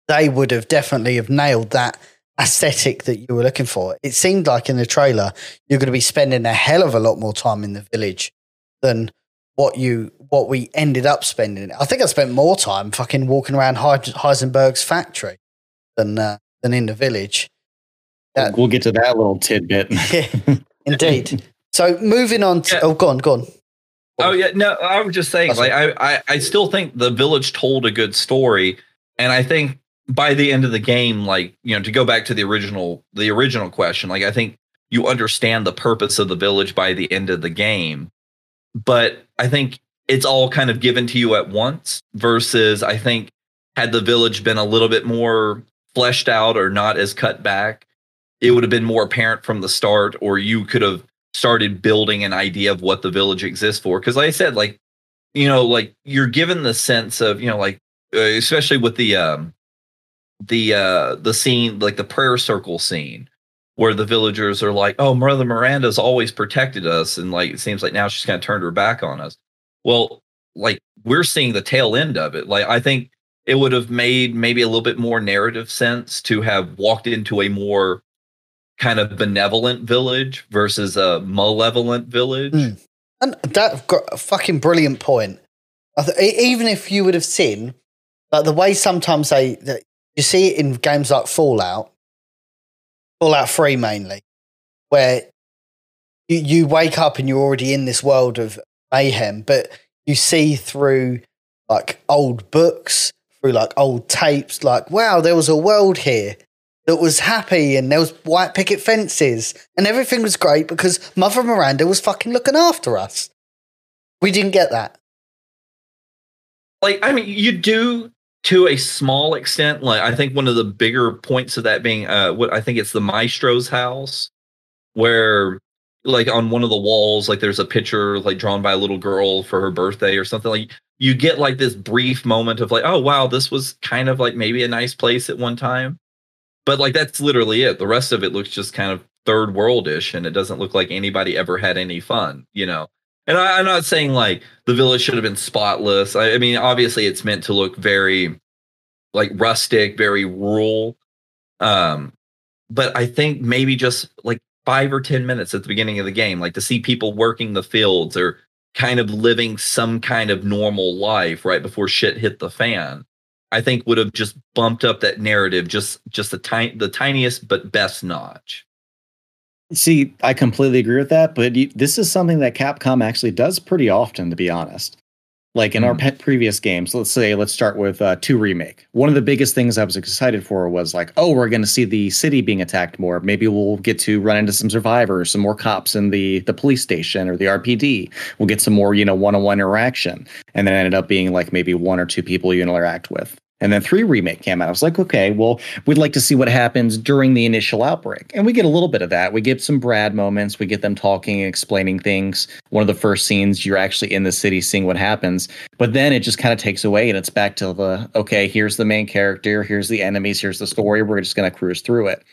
they would have definitely have nailed that aesthetic that you were looking for. It seemed like in the trailer you're going to be spending a hell of a lot more time in the village than what we ended up spending. I think I spent more time fucking walking around Heisenberg's factory than in the village. We'll get to that little tidbit. Yeah, indeed. So moving on to, go on. Oh yeah, no, I was just saying, that's like, right. I still think the village told a good story, and I think by the end of the game, like, you know, to go back to the original question, like, I think you understand the purpose of the village by the end of the game, but I think it's all kind of given to you at once. Versus, I think had the village been a little bit more fleshed out or not as cut back, it would have been more apparent from the start, or you could have started building an idea of what the village exists for. Because like I said, like, you know, like, you're given the sense of, you know, like, especially with the scene, like the prayer circle scene, where the villagers are like, oh, Mother Miranda's always protected us, and like, it seems like now she's kind of turned her back on us. Well, like, we're seeing the tail end of it. Like, I think it would have made maybe a little bit more narrative sense to have walked into a more kind of benevolent village versus a malevolent village. And that got a fucking brilliant point. Even if you would have seen, like, the way sometimes they you see it in games like Fallout 3 mainly, where you wake up and you're already in this world of mayhem, but you see through like old books, through like old tapes, like, wow, there was a world here that was happy and there was white picket fences and everything was great because Mother Miranda was fucking looking after us. We didn't get that. Like, I mean, you do to a small extent. Like, I think one of the bigger points of that being what I think it's the maestro's house, where like on one of the walls, like there's a picture like drawn by a little girl for her birthday or something. Like, you get like this brief moment of like, oh wow, this was kind of like maybe a nice place at one time. But like, that's literally it. The rest of it looks just kind of third world-ish, and it doesn't look like anybody ever had any fun, you know? And I'm not saying like the village should have been spotless. I mean, obviously it's meant to look very like rustic, very rural. But I think maybe just like 5 or 10 minutes at the beginning of the game, like to see people working the fields or kind of living some kind of normal life right before shit hit the fan, I think would have just bumped up that narrative just the tiniest but best notch. See, I completely agree with that, but this is something that Capcom actually does pretty often, to be honest. Like in our previous games, let's start with 2 Remake. One of the biggest things I was excited for was like, oh, we're going to see the city being attacked more. Maybe we'll get to run into some survivors, some more cops in the police station or the RPD. We'll get some more, one-on-one interaction. And then it ended up being like maybe 1 or 2 people you interact with. And then 3 Remake came out. I was like, okay, well, we'd like to see what happens during the initial outbreak. And we get a little bit of that. We get some Brad moments. We get them talking and explaining things. One of the first scenes, you're actually in the city seeing what happens. But then it just kind of takes away, and it's back to the, okay, here's the main character. Here's the enemies. Here's the story. We're just going to cruise through it.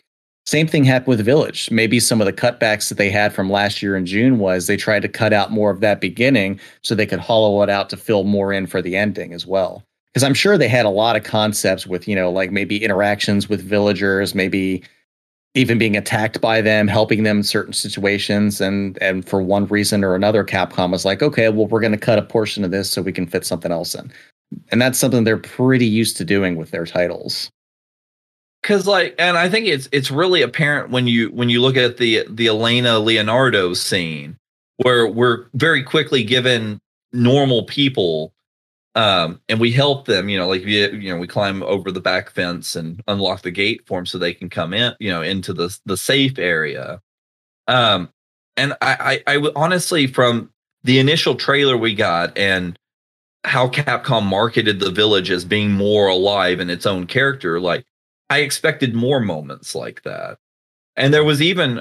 Same thing happened with Village. Maybe some of the cutbacks that they had from last year in June was they tried to cut out more of that beginning so they could hollow it out to fill more in for the ending as well. Because I'm sure they had a lot of concepts with, like maybe interactions with villagers, maybe even being attacked by them, helping them in certain situations. And for one reason or another, Capcom was like, okay, well, we're going to cut a portion of this so we can fit something else in. And that's something they're pretty used to doing with their titles. Because and I think it's really apparent when you look at the Elena Leonardo scene, where we're very quickly given normal people. And we help them, we climb over the back fence and unlock the gate for them so they can come in, into the safe area. And I honestly, from the initial trailer we got and how Capcom marketed the village as being more alive in its own character, like I expected more moments like that. And there was even,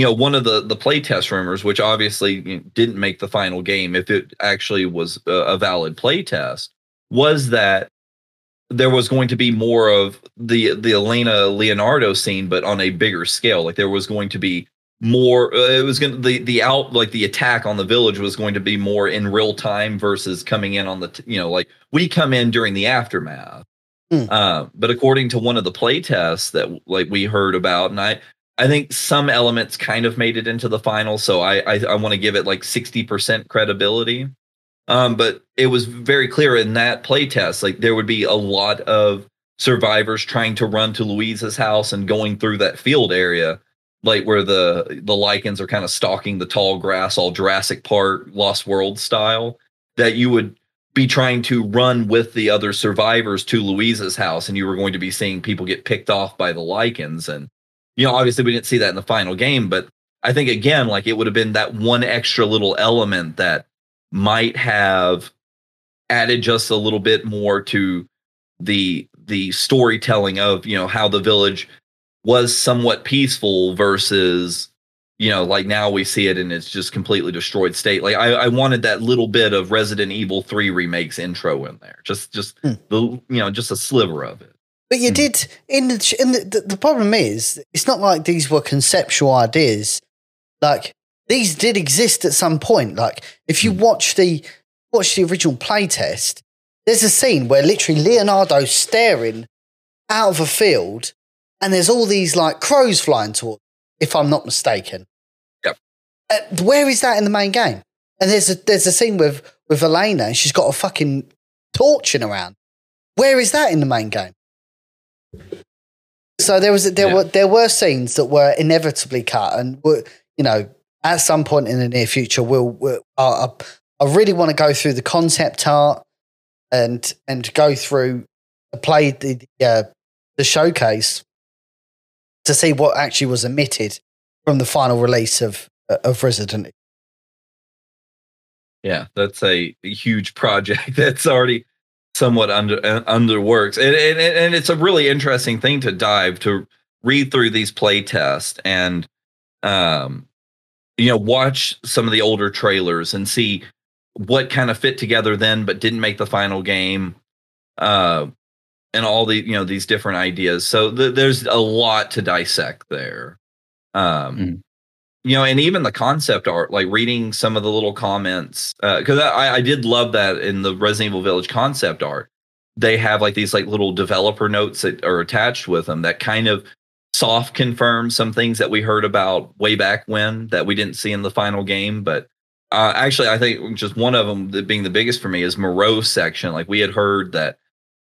One of the playtest rumors, which obviously didn't make the final game, if it actually was a valid playtest, was that there was going to be more of the Elena Leonardo scene, but on a bigger scale. Like there was going to be more. It was going to the attack on the village was going to be more in real time versus coming in on the we come in during the aftermath. But according to one of the playtests that we heard about, and I think some elements kind of made it into the final, so I want to give it 60% credibility. But it was very clear in that playtest, there would be a lot of survivors trying to run to Louisa's house and going through that field area, where the lichens are kind of stalking the tall grass, all Jurassic Park, Lost World style, that you would be trying to run with the other survivors to Louisa's house, and you were going to be seeing people get picked off by the lichens and. Obviously we didn't see that in the final game, but I think again, it would have been that one extra little element that might have added just a little bit more to the storytelling of, how the village was somewhat peaceful versus, now we see it in its just completely destroyed state. I wanted that little bit of Resident Evil 3 Remake's intro in there, just a sliver of it. But you did, the problem is, it's not like these were conceptual ideas. These did exist at some point. If you watch the original playtest, there's a scene where literally Leonardo's staring out of a field, and there's all these, crows flying towards, if I'm not mistaken. Yep. Where is that in the main game? And there's a scene with Elena, and she's got a fucking torch in her hand. Where is that in the main game? So there were scenes that were inevitably cut, and were, at some point in the near future, I really want to go through the concept art and go through the showcase to see what actually was omitted from the final release of Resident Evil. Yeah, that's a huge project that's already. Somewhat under works, and it's a really interesting thing to read through these play tests and watch some of the older trailers and see what kind of fit together then but didn't make the final game, and all the these different ideas. So there's a lot to dissect there. you know, and even the concept art, like reading some of the little comments, because I did love that in the Resident Evil Village concept art. They have like these like little developer notes that are attached with them that kind of soft confirm some things that we heard about way back when that we didn't see in the final game. But actually, I think just one of them that being the biggest for me is Moreau section. Like we had heard that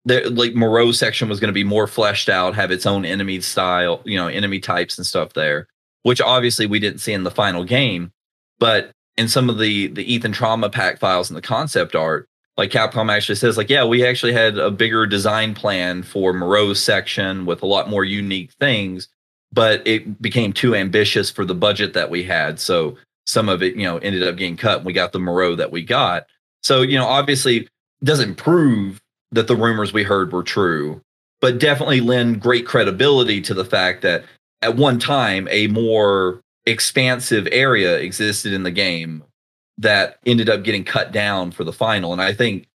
like Moreau section was going to be more fleshed out, have its own enemy style, you know, enemy types and stuff there, which obviously we didn't see in the final game. But in some of the Ethan Trauma pack files and the concept art, like Capcom actually says, like, yeah, we actually had a bigger design plan for Moreau's section with a lot more unique things, but it became too ambitious for the budget that we had. So some of it, you know, ended up getting cut and we got the Moreau that we got. So, you know, obviously it doesn't prove that the rumors we heard were true, but definitely lend great credibility to the fact that at one time, a more expansive area existed in the game that ended up getting cut down for the final. And I think,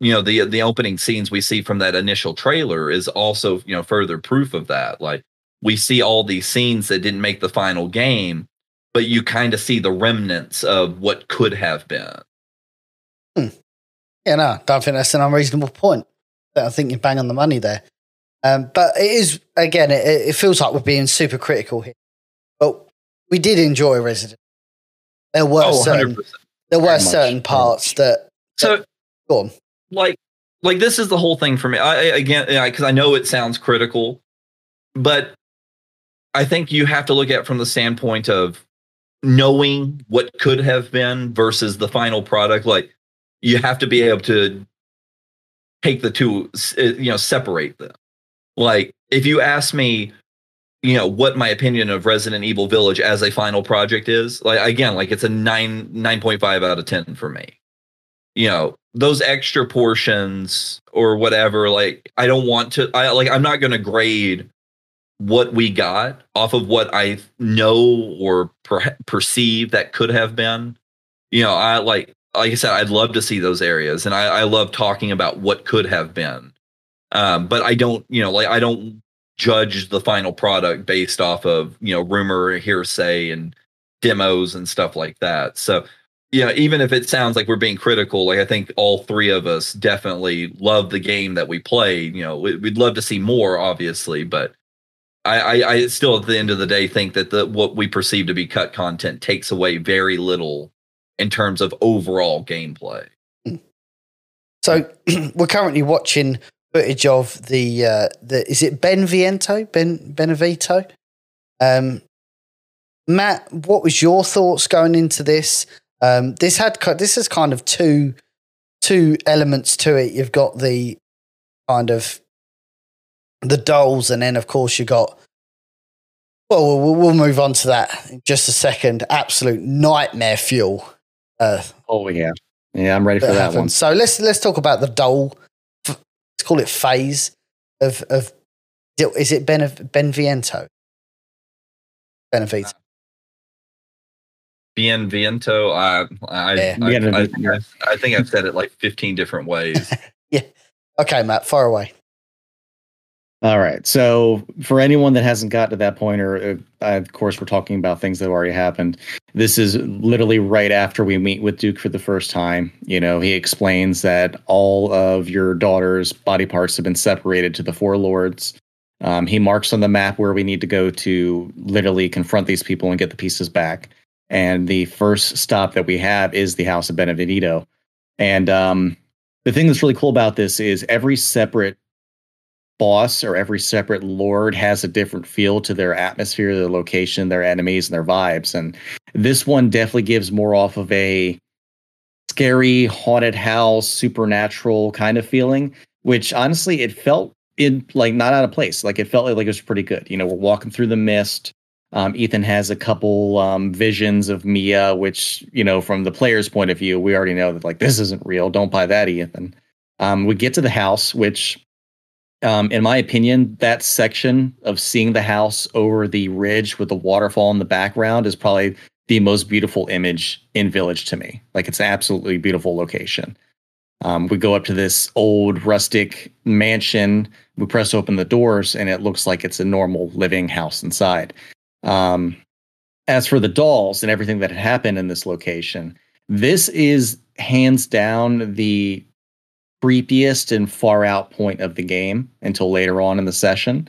you know, the opening scenes we see from that initial trailer is also, you know, further proof of that. Like we see all these scenes that didn't make the final game, but you kind of see the remnants of what could have been. Yeah, no, don't think that's an unreasonable point. But I think you bang on the money there. But it is, again, it feels like we're being super critical here. But we did enjoy Resident. There were certain parts that... So, go on. Like this is the whole thing for me. Because I know it sounds critical, but I think you have to look at it from the standpoint of knowing what could have been versus the final product. Like, you have to be able to take the two, you know, separate them. Like, if you ask me, you know, what my opinion of Resident Evil Village as a final project is, like, again, like it's a 9.5 out of 10 for me. You know, those extra portions or whatever, like, I don't want to, I'm not going to grade what we got off of what I know or perceive that could have been. You know, like I said, I'd love to see those areas and I love talking about what could have been. But I don't, you know, like I don't judge the final product based off of, you know, rumor, hearsay and demos and stuff like that. So, you know, even if it sounds like we're being critical, like I think all three of us definitely love the game that we played. You know, we'd love to see more, obviously, but I still at the end of the day think that what we perceive to be cut content takes away very little in terms of overall gameplay. So we're currently watching footage of the is it Beneviento? Matt, what was your thoughts going into this? This has kind of two elements to it. You've got the kind of the dolls, and then of course you got. Well, we'll move on to that in just a second. Absolute nightmare fuel. I'm ready for that one. So let's talk about the doll. Let's call it phase of is it Beneviento? I think I've said it like 15 different ways. Yeah. Okay, Matt, fire away. All right. So for anyone that hasn't got to that point, or of course, we're talking about things that have already happened. This is literally right after we meet with Duke for the first time. You know, he explains that all of your daughter's body parts have been separated to the Four Lords. He marks on the map where we need to go to literally confront these people and get the pieces back. And the first stop that we have is the House of Beneviento. And the thing that's really cool about this is every separate boss or every separate lord has a different feel to their atmosphere, their location, their enemies, and their vibes. And this one definitely gives more off of a scary, haunted house, supernatural kind of feeling, which honestly, it felt not out of place. Like it felt like it was pretty good. You know, we're walking through the mist. Ethan has a couple visions of Mia, which, you know, from the player's point of view, we already know that like this isn't real. Don't buy that, Ethan. We get to the house, which in my opinion, that section of seeing the house over the ridge with the waterfall in the background is probably the most beautiful image in Village to me. Like, it's an absolutely beautiful location. We go up to this old rustic mansion. We press open the doors, and it looks like it's a normal living house inside. As for the dolls and everything that had happened in this location, this is hands down the creepiest and far out point of the game until later on in the session.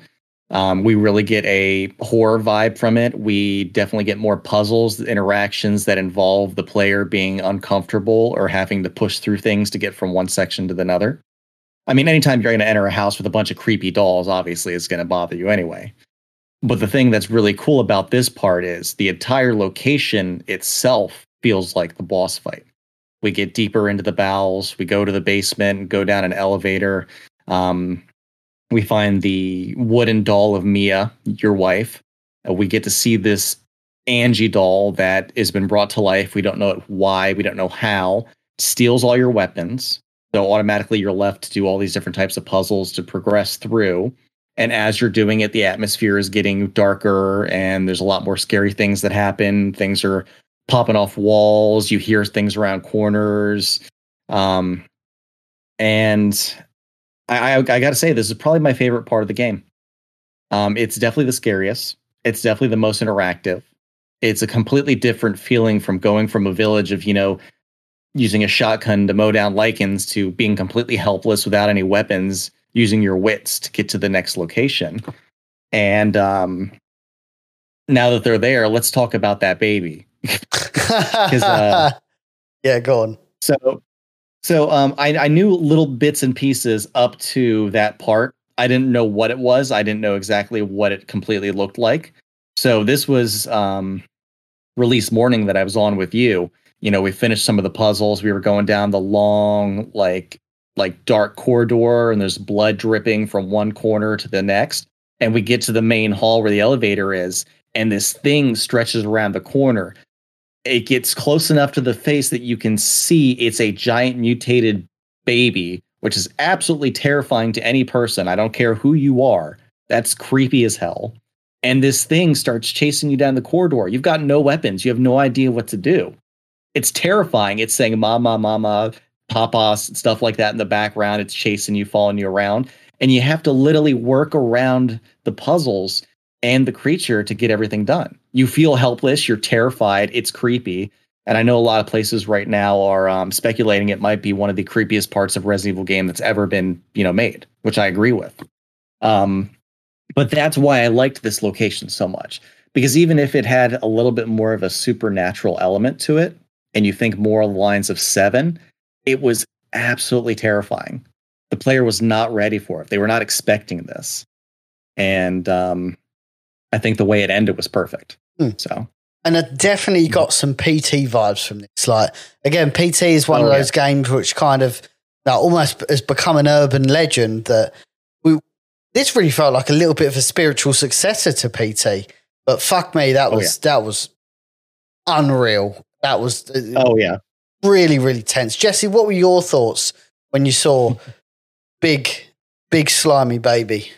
We really get a horror vibe from it. We definitely get more puzzles, interactions that involve the player being uncomfortable or having to push through things to get from one section to another. I mean, anytime you're going to enter a house with a bunch of creepy dolls, obviously it's going to bother you anyway. But the thing that's really cool about this part is the entire location itself feels like the boss fight. We get deeper into the bowels. We go to the basement, go down an elevator. We find the wooden doll of Mia, your wife. We get to see this Angie doll that has been brought to life. We don't know why. We don't know how. Steals all your weapons. So automatically you're left to do all these different types of puzzles to progress through. And as you're doing it, the atmosphere is getting darker and there's a lot more scary things that happen. Things are popping off walls. You hear things around corners. And I got to say, this is probably my favorite part of the game. It's definitely the scariest. It's definitely the most interactive. It's a completely different feeling from going from a village of, you know, using a shotgun to mow down lichens to being completely helpless without any weapons, using your wits to get to the next location. And now that they're there, let's talk about that baby. Yeah, go on. So I knew little bits and pieces up to that part. I didn't know what it was. I didn't know exactly what it completely looked like. So this was release morning that I was on with you. You know, we finished some of the puzzles. We were going down the long, like dark corridor, and there's blood dripping from one corner to the next. And we get to the main hall where the elevator is, and this thing stretches around the corner. It gets close enough to the face that you can see it's a giant mutated baby, which is absolutely terrifying to any person. I don't care who you are. That's creepy as hell. And this thing starts chasing you down the corridor. You've got no weapons. You have no idea what to do. It's terrifying. It's saying mama, mama, papa, stuff like that in the background. It's chasing you, following you around. And you have to literally work around the puzzles and the creature to get everything done. You feel helpless. You're terrified. It's creepy. And I know a lot of places right now are speculating it might be one of the creepiest parts of Resident Evil game that's ever been, you know, made, which I agree with. But that's why I liked this location so much, because even if it had a little bit more of a supernatural element to it, and you think more along the lines of 7, it was absolutely terrifying. The player was not ready for it. They were not expecting this. And I think the way it ended was perfect. So, and I definitely got some PT vibes from this. Like, again, PT is one of those games which kind of like, almost has become an urban legend. That this really felt like a little bit of a spiritual successor to PT. But fuck me, that was unreal. That was really, really tense. Jesse, what were your thoughts when you saw big slimy baby?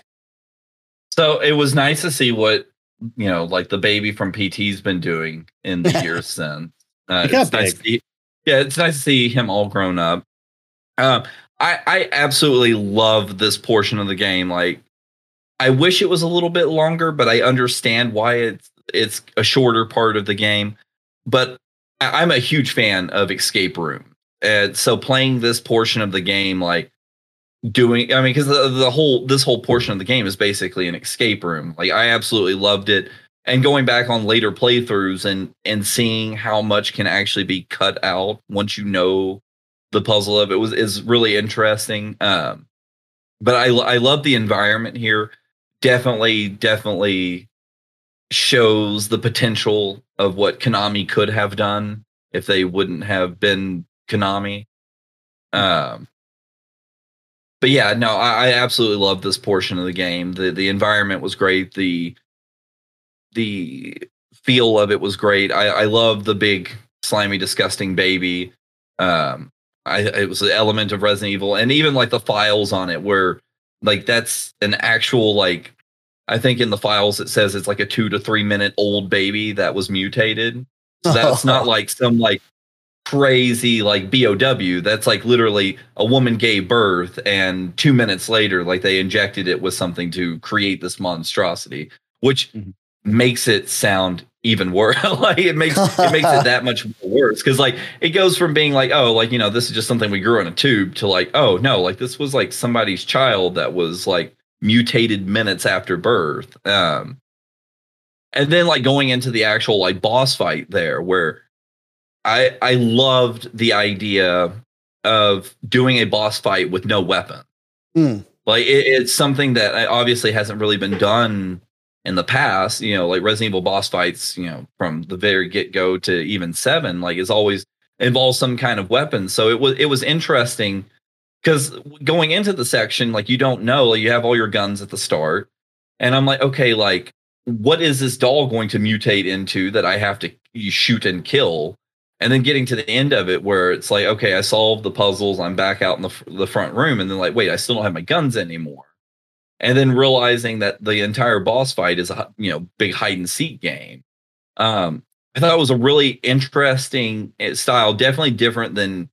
So it was nice to see what, you know, like the baby from PT's been doing in the years since. It's nice to see him all grown up. I absolutely love this portion of the game. Like, I wish it was a little bit longer, but I understand why it's a shorter part of the game. But I'm a huge fan of escape room. And so playing this portion of the game, like, because this whole portion of the game is basically an escape room. Like, I absolutely loved it, and going back on later playthroughs and seeing how much can actually be cut out once you know the puzzle of it is really interesting. But I love the environment here. Definitely shows the potential of what Konami could have done if they wouldn't have been Konami. But yeah, no, I absolutely love this portion of the game. The environment was great. The feel of it was great. I love the big, slimy, disgusting baby. It was an element of Resident Evil, and even like the files on it were like, that's an actual, like, I think in the files it says it's like a 2 to 3 minute old baby that was mutated. So that's not like some like crazy like BOW. That's like literally a woman gave birth and 2 minutes later, like, they injected it with something to create this monstrosity, which makes it sound even worse. Like it makes it that much worse. Cause like it goes from being like, oh, like, you know, this is just something we grew in a tube to like, oh no, like this was like somebody's child that was like mutated minutes after birth. And then like going into the actual like boss fight there where I loved the idea of doing a boss fight with no weapon. Mm. Like it's something that obviously hasn't really been done in the past, you know, like Resident Evil boss fights, you know, from the very get-go to even 7, like it's always involves some kind of weapon. So it was interesting because going into the section, like you don't know, like you have all your guns at the start, and I'm like, okay, like what is this doll going to mutate into that I have to shoot and kill? And then getting to the end of it where it's like, okay, I solved the puzzles, I'm back out in the front room, and then like, wait, I still don't have my guns anymore. And then realizing that the entire boss fight is a, you know, big hide and seek game. I thought it was a really interesting style, definitely different than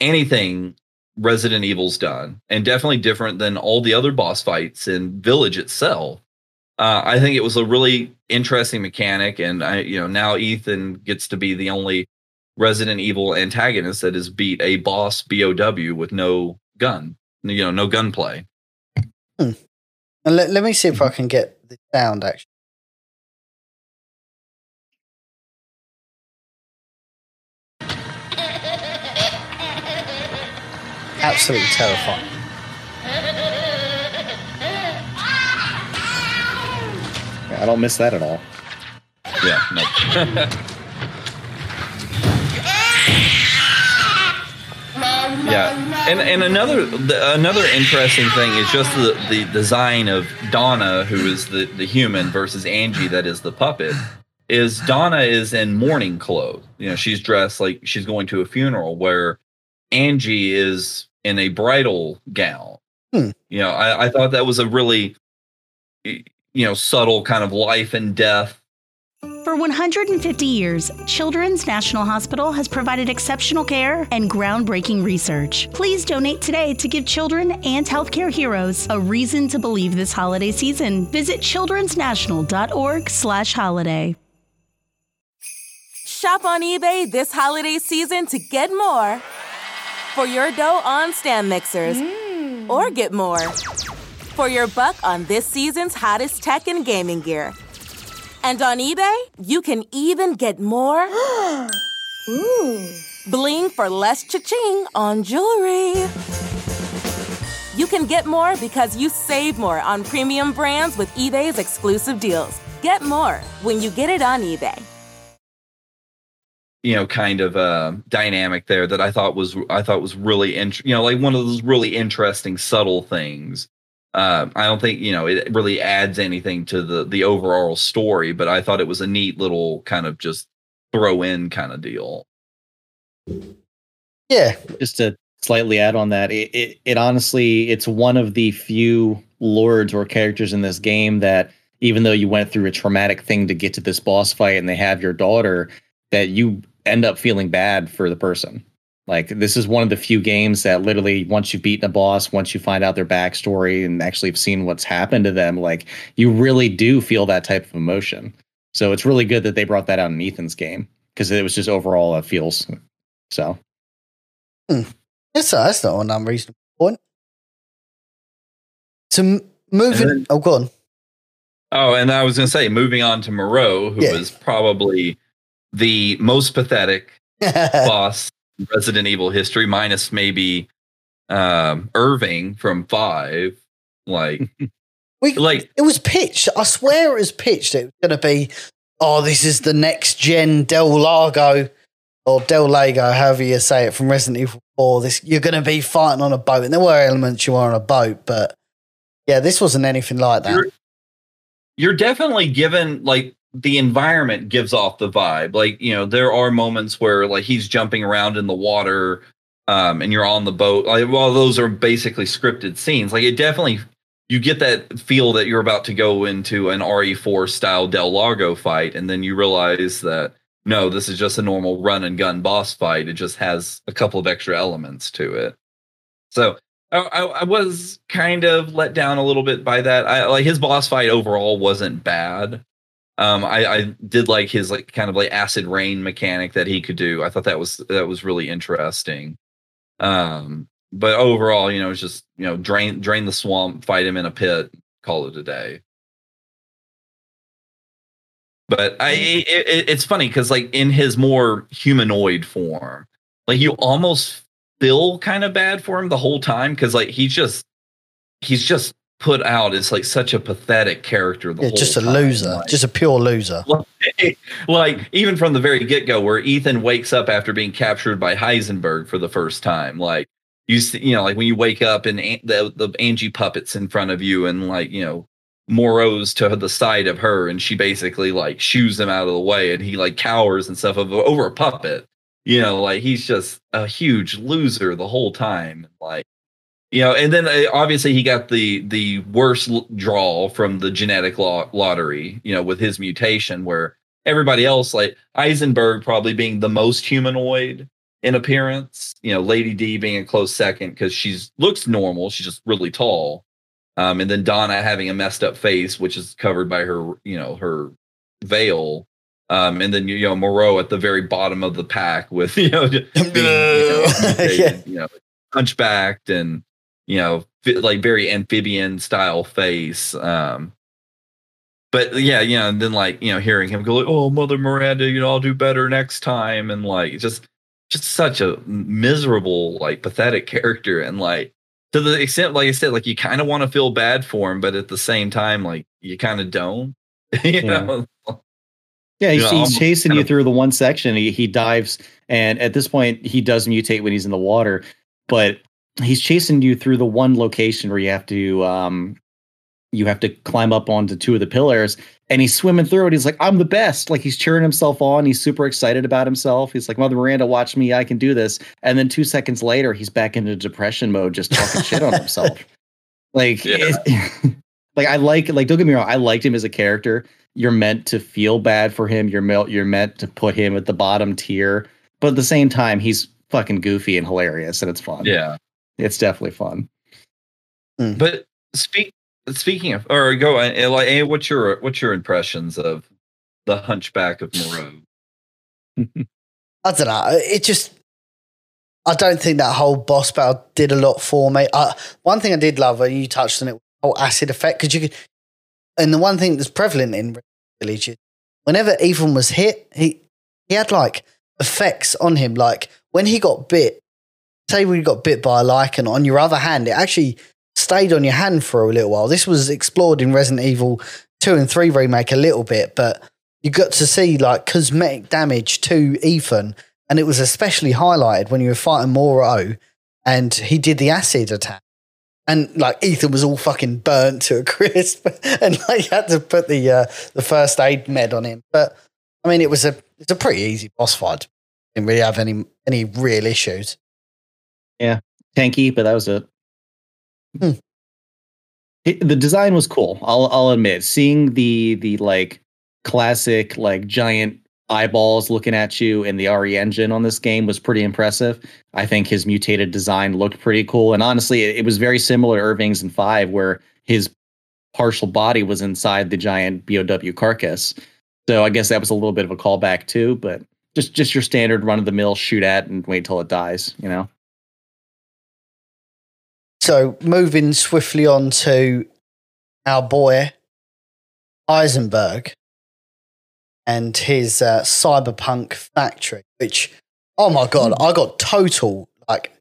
anything Resident Evil's done, and definitely different than all the other boss fights in Village itself. I think it was a really interesting mechanic, and now Ethan gets to be the only Resident Evil antagonist that has beat a boss BOW with no gun, no gunplay. Hmm. And let me see if I can get the sound actually. Absolutely terrifying. Yeah, I don't miss that at all. Yeah, no. Yeah. And another interesting thing is just the design of Donna, who is the human, versus Angie, that is the puppet. Is Donna is in mourning clothes. You know, she's dressed like she's going to a funeral, where Angie is in a bridal gown. Hmm. You know, I thought that was a really, subtle kind of life and death. For 150 years, Children's National Hospital has provided exceptional care and groundbreaking research. Please donate today to give children and healthcare heroes a reason to believe this holiday season. Visit childrensnational.org/holiday. Shop on eBay this holiday season to get more for your dough on stand mixers. Mm. Or get more for your buck on this season's hottest tech and gaming gear. And on eBay, you can even get more Ooh. Bling for less cha-ching on jewelry. You can get more because you save more on premium brands with eBay's exclusive deals. Get more when you get it on eBay. You know, kind of dynamic there that I thought was really interesting. You know, like one of those really interesting subtle things. I don't think, it really adds anything to the overall story, but I thought it was a neat little kind of just throw in kind of deal. Yeah. Just to slightly add on that, it honestly, it's one of the few lords or characters in this game that, even though you went through a traumatic thing to get to this boss fight and they have your daughter, that you end up feeling bad for the person. Like, this is one of the few games that literally once you've beaten a boss, once you find out their backstory and actually have seen what's happened to them, like, you really do feel that type of emotion. So it's really good that they brought that out in Ethan's game, because it was just overall it feels so. That's not an unreasonable point. Go on. Oh, and I was going to say, moving on to Moreau, who is probably the most pathetic boss Resident Evil history, minus maybe Irving from 5. Like, it was pitched. I swear it was pitched. It was going to be, this is the next gen Del Lago, however you say it, from Resident Evil 4. You're going to be fighting on a boat, and there were elements you are on a boat, but yeah, this wasn't anything like that. You're definitely given like. The environment gives off the vibe. Like, there are moments where like he's jumping around in the water and you're on the boat. Like, well, those are basically scripted scenes. Like, it definitely, you get that feel that you're about to go into an RE4 style Del Lago fight. And then you realize that, no, this is just a normal run and gun boss fight. It just has a couple of extra elements to it. So I was kind of let down a little bit by that. His boss fight overall wasn't bad. I did like his like kind of like acid rain mechanic that he could do. I thought that was really interesting. But overall, you know, it's just, you know, drain the swamp, fight him in a pit, call it a day. But it's funny because like in his more humanoid form, like you almost feel kind of bad for him the whole time because like he's just put out as like such a pathetic character. Just a loser, like, just a pure loser. Like even from the very get go, where Ethan wakes up after being captured by Heisenberg for the first time, like you know, like when you wake up and the Angie puppets in front of you, and like, you know, Moreau's to the side of her, and she basically like shoos him out of the way, and he like cowers and stuff over a puppet. You know, like he's just a huge loser the whole time. Like, you know, and then obviously he got the worst draw from the genetic lottery, you know, with his mutation, where everybody else, like Heisenberg probably being the most humanoid in appearance, you know, Lady D being a close second because she looks normal. She's just really tall. And then Donna having a messed up face, which is covered by her, you know, her veil. And then, you know, Moreau at the very bottom of the pack with, you know, being, you know, yeah, you know, hunchbacked and, you know, like very amphibian style face. But yeah, you know, and then like, you know, hearing him go like, oh, Mother Miranda, you know, I'll do better next time. And like, just such a miserable, like pathetic character. And like, to the extent, like I said, like you kind of want to feel bad for him, but at the same time, like you kind of don't, you know? Yeah, he's chasing you through the one section. He dives, and at this point, he does mutate when he's in the water, but he's chasing you through the one location where you have to climb up onto two of the pillars, and he's swimming through it. He's like, I'm the best. Like he's cheering himself on. He's super excited about himself. He's like, Mother Miranda, watch me. I can do this. And then 2 seconds later, he's back into depression mode, just talking shit on himself. Like, yeah. Like, don't get me wrong. I liked him as a character. You're meant to feel bad for him. You're meant to put him at the bottom tier. But at the same time, he's fucking goofy and hilarious, and it's fun. Yeah. It's definitely fun. Mm. But speaking of, or go, like, what's your impressions of the Hunchback of Moreau? I don't know. I don't think that whole boss battle did a lot for me. One thing I did love, you touched on it, whole acid effect, because you could. And the one thing that's prevalent in Village is whenever Ethan was hit, he had like effects on him. Like when he got bit, say we got bit by a lichen on your other hand, it actually stayed on your hand for a little while. This was explored in Resident Evil 2 and 3 remake a little bit, but you got to see like cosmetic damage to Ethan, and it was especially highlighted when you were fighting Moreau and he did the acid attack. And like Ethan was all fucking burnt to a crisp, and like you had to put the first aid med on him. But I mean, it's a pretty easy boss fight. Didn't really have any real issues. Yeah, tanky, but that was it. Hmm. The design was cool. I'll admit, seeing the like classic like giant eyeballs looking at you and the RE engine on this game was pretty impressive. I think his mutated design looked pretty cool. And honestly, it was very similar to Irving's in 5, where his partial body was inside the giant BOW carcass. So I guess that was a little bit of a callback too, but just your standard run-of-the-mill shoot at and wait till it dies, you know? So moving swiftly on to our boy Heisenberg and his cyberpunk factory, which, oh my God, I got total, like,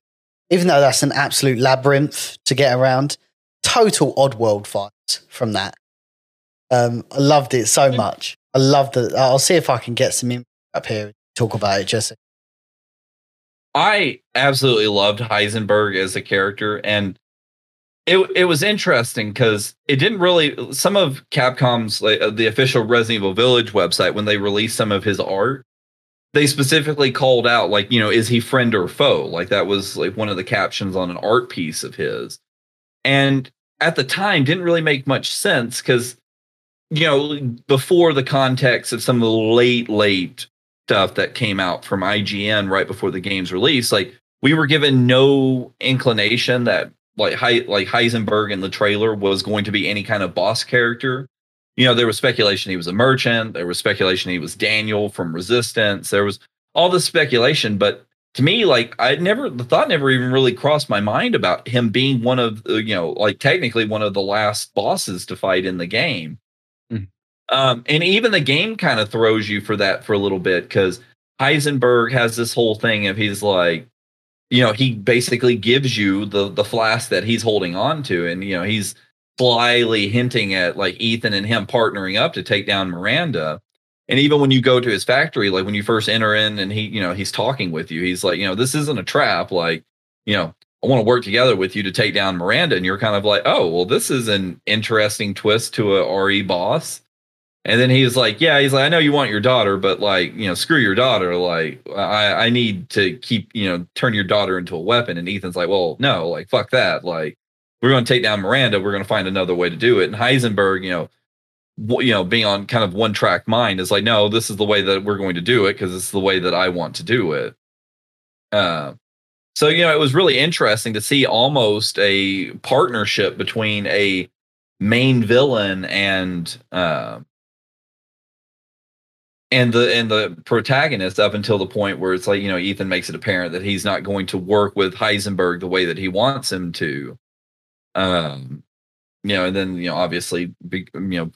even though that's an absolute labyrinth to get around, total Oddworld vibes from that. I loved it so much. I loved it. I'll see if I can get some input up here and talk about it, Jesse. I absolutely loved Heisenberg as a character, and It was interesting because it didn't really, some of Capcom's, like, the official Resident Evil Village website, when they released some of his art, they specifically called out, like, you know, is he friend or foe? Like that was like one of the captions on an art piece of his. And at the time didn't really make much sense because, you know, before the context of some of the late stuff that came out from IGN right before the game's release, like we were given no inclination that like Heisenberg in the trailer was going to be any kind of boss character. you know, there was speculation he was a merchant. There was speculation he was Daniel from Resistance. There was all this speculation. But to me, like, the thought never even really crossed my mind about him being one of, you know, like technically one of the last bosses to fight in the game. Mm. And even the game kind of throws you for that for a little bit, because Heisenberg has this whole thing of he's like, you know, he basically gives you the flask that he's holding on to. And, you know, he's slyly hinting at like Ethan and him partnering up to take down Miranda. And even when you go to his factory, like when you first enter in and he, you know, he's talking with you, he's like, you know, this isn't a trap. Like, you know, I want to work together with you to take down Miranda. And you're kind of like, oh, well, this is an interesting twist to a RE boss. And then he's like, yeah, he's like, I know you want your daughter, but like, you know, screw your daughter. Like, I need to keep, you know, turn your daughter into a weapon. And Ethan's like, well, no, like, fuck that. Like, we're going to take down Miranda. We're going to find another way to do it. And Heisenberg, you know, being on kind of one track mind is like, no, this is the way that we're going to do it, because it's the way that I want to do it. So, you know, it was really interesting to see almost a partnership between a main villain and the protagonist, up until the point where it's like, you know, Ethan makes it apparent that he's not going to work with Heisenberg the way that he wants him to. You know, and then, you know, obviously, you know,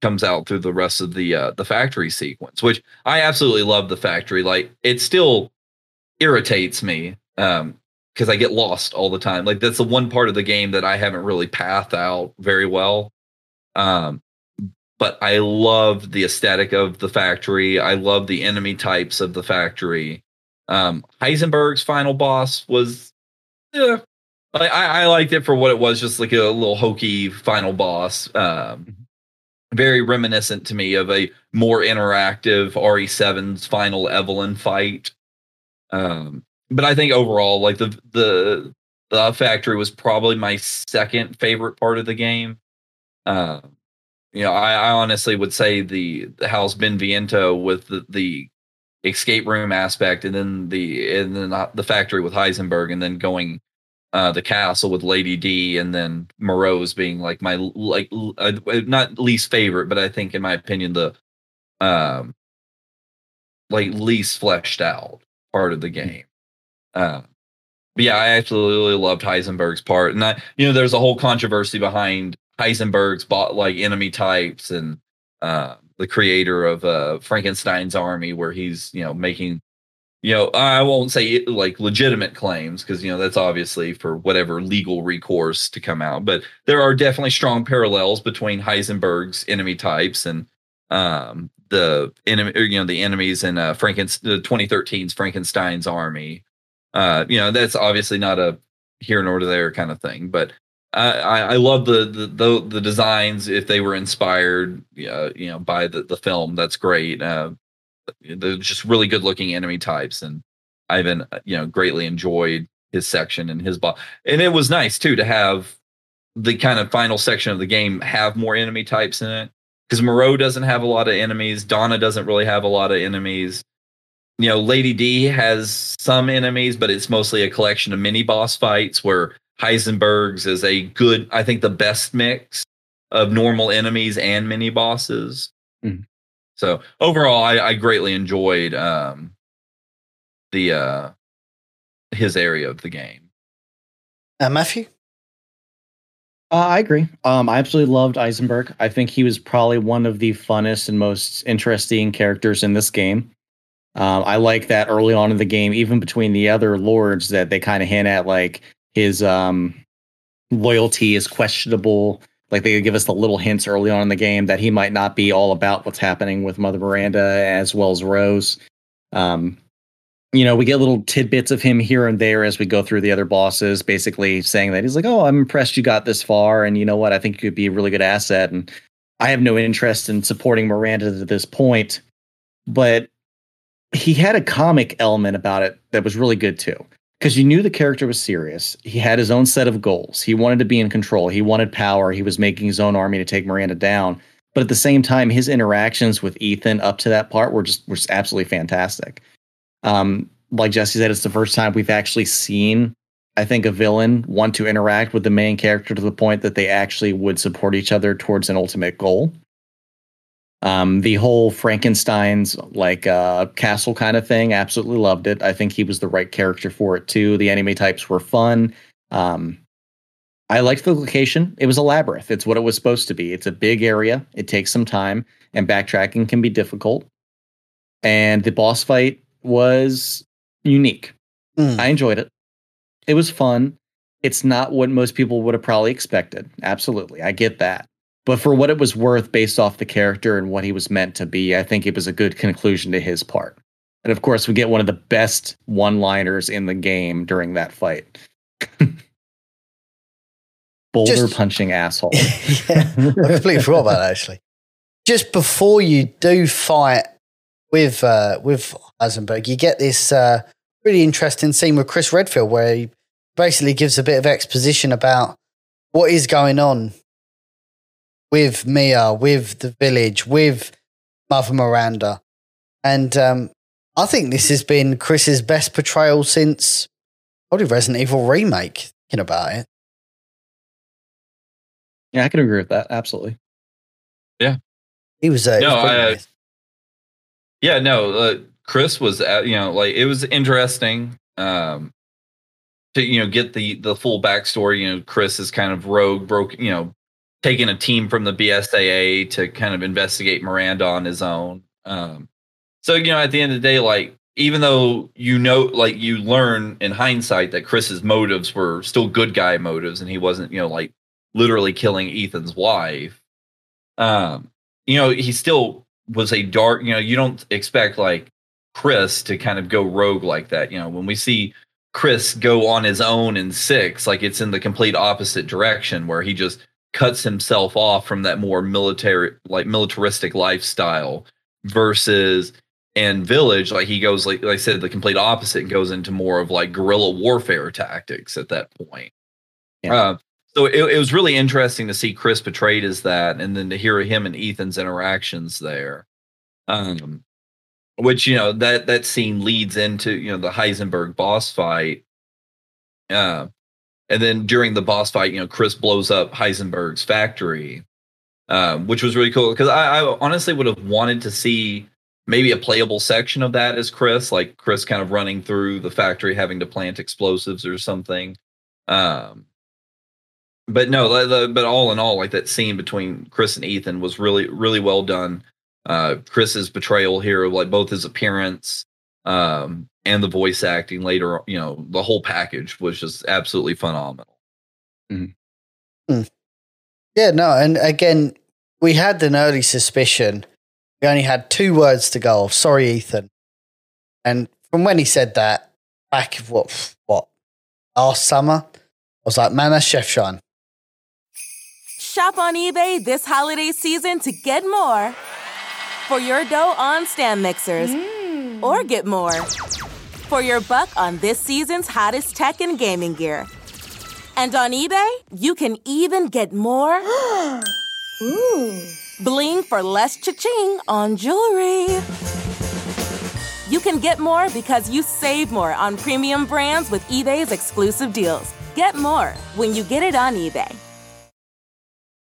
comes out through the rest of the factory sequence, which I absolutely love the factory. Like, it still irritates me because I get lost all the time. Like, that's the one part of the game that I haven't really pathed out very well. But I love the aesthetic of the factory. I love the enemy types of the factory. Heisenberg's final boss was, I liked it for what it was, just like a little hokey final boss. Very reminiscent to me of a more interactive RE7's final Evelyn fight. But I think overall, like the factory was probably my second favorite part of the game. You know, I honestly would say the house Beneviento with the escape room aspect, and then the factory with Heisenberg, and then going the castle with Lady D, and then Moreau's being like my not least favorite, but I think in my opinion the like least fleshed out part of the game. But yeah, I absolutely loved Heisenberg's part, and I, you know, there's a whole controversy behind Heisenberg's bought like enemy types, and the creator of Frankenstein's Army, where he's, you know, making, you know, I won't say it, like legitimate claims, because, you know, that's obviously for whatever legal recourse to come out. But there are definitely strong parallels between Heisenberg's enemy types and the enemy, you know, the enemies in the 2013's Frankenstein's Army. You know, that's obviously not a here nor there kind of thing, but I love the designs. If they were inspired, you know, by the film, that's great. They're just really good looking enemy types, and I've been, you know, greatly enjoyed his section and his boss. And it was nice too to have the kind of final section of the game have more enemy types in it, because Moreau doesn't have a lot of enemies, Donna doesn't really have a lot of enemies, you know, Lady D has some enemies, but it's mostly a collection of mini boss fights, where Heisenberg's is a good, I think the best mix of normal enemies and mini bosses. Mm. So overall, I greatly enjoyed his area of the game. Matthew? I agree. I absolutely loved Heisenberg. I think he was probably one of the funnest and most interesting characters in this game. I like that early on in the game, even between the other lords, that they kind of hint at like his loyalty is questionable. Like, they give us the little hints early on in the game that he might not be all about what's happening with Mother Miranda as well as Rose. You know, we get little tidbits of him here and there as we go through the other bosses, basically saying that he's like, oh, I'm impressed you got this far. And you know what? I think you could be a really good asset. And I have no interest in supporting Miranda to this point. But he had a comic element about it that was really good, too. Because you knew the character was serious. He had his own set of goals. He wanted to be in control. He wanted power. He was making his own army to take Miranda down. But at the same time, his interactions with Ethan up to that part were just absolutely fantastic. Like Jesse said, it's the first time we've actually seen I think, a villain want to interact with the main character to the point that they actually would support each other towards an ultimate goal. The whole Frankenstein's like castle kind of thing, absolutely loved it. I think he was the right character for it too. The enemy types were fun. I liked the location. It was a labyrinth. It's what it was supposed to be. It's a big area. It takes some time, and backtracking can be difficult. And the boss fight was unique. I enjoyed it. It was fun. It's not what most people would have probably expected. Absolutely. I get that. But for what it was worth based off the character and what he was meant to be, I think it was a good conclusion to his part. And of course, we get one of the best one-liners in the game during that fight. Boulder-punching asshole. Yeah, I completely forgot about that, actually. Just before you do fight with Heisenberg, you get this really interesting scene with Chris Redfield where he basically gives a bit of exposition about what is going on with Mia, with the village, with Mother Miranda. And I think this has been Chris's best portrayal since probably Resident Evil Remake, thinking about it. Yeah, I can agree with that. Absolutely. Yeah. He was a... Chris was, it was interesting to, get the full backstory. Chris is kind of rogue, taking a team from the BSAA to kind of investigate Miranda on his own. At the end of the day, even though, you learn in hindsight that Chris's motives were still good guy motives and he wasn't, literally killing Ethan's wife. He still was a dark, you don't expect Chris to kind of go rogue like that. When we see Chris go on his own in 6, it's in the complete opposite direction where he just cuts himself off from that more military, militaristic lifestyle versus in Village. He goes, like I said, the complete opposite and goes into more of guerrilla warfare tactics at that point. Yeah. So it was really interesting to see Chris portrayed as that, and then to hear him and Ethan's interactions there, which that scene leads into the Heisenberg boss fight, and then during the boss fight, Chris blows up Heisenberg's factory, which was really cool because I honestly would have wanted to see maybe a playable section of that as Chris, Chris kind of running through the factory, having to plant explosives or something. But no, but all in all, that scene between Chris and Ethan was really, really well done. Chris's portrayal here, both his appearance and the voice acting later, the whole package was just absolutely phenomenal. Mm-hmm. Mm. Yeah, no, and again, we had an early suspicion. We only had 2 words to go off. Sorry, Ethan. And from when he said that, back of what last summer, I was like, man, that's Chef Shine. Shop on eBay this holiday season to get more for your dough on stand mixers. Or get more for your buck on this season's hottest tech and gaming gear. And on eBay, you can even get more Ooh. Bling for less cha-ching on jewelry. You can get more because you save more on premium brands with eBay's exclusive deals. Get more when you get it on eBay.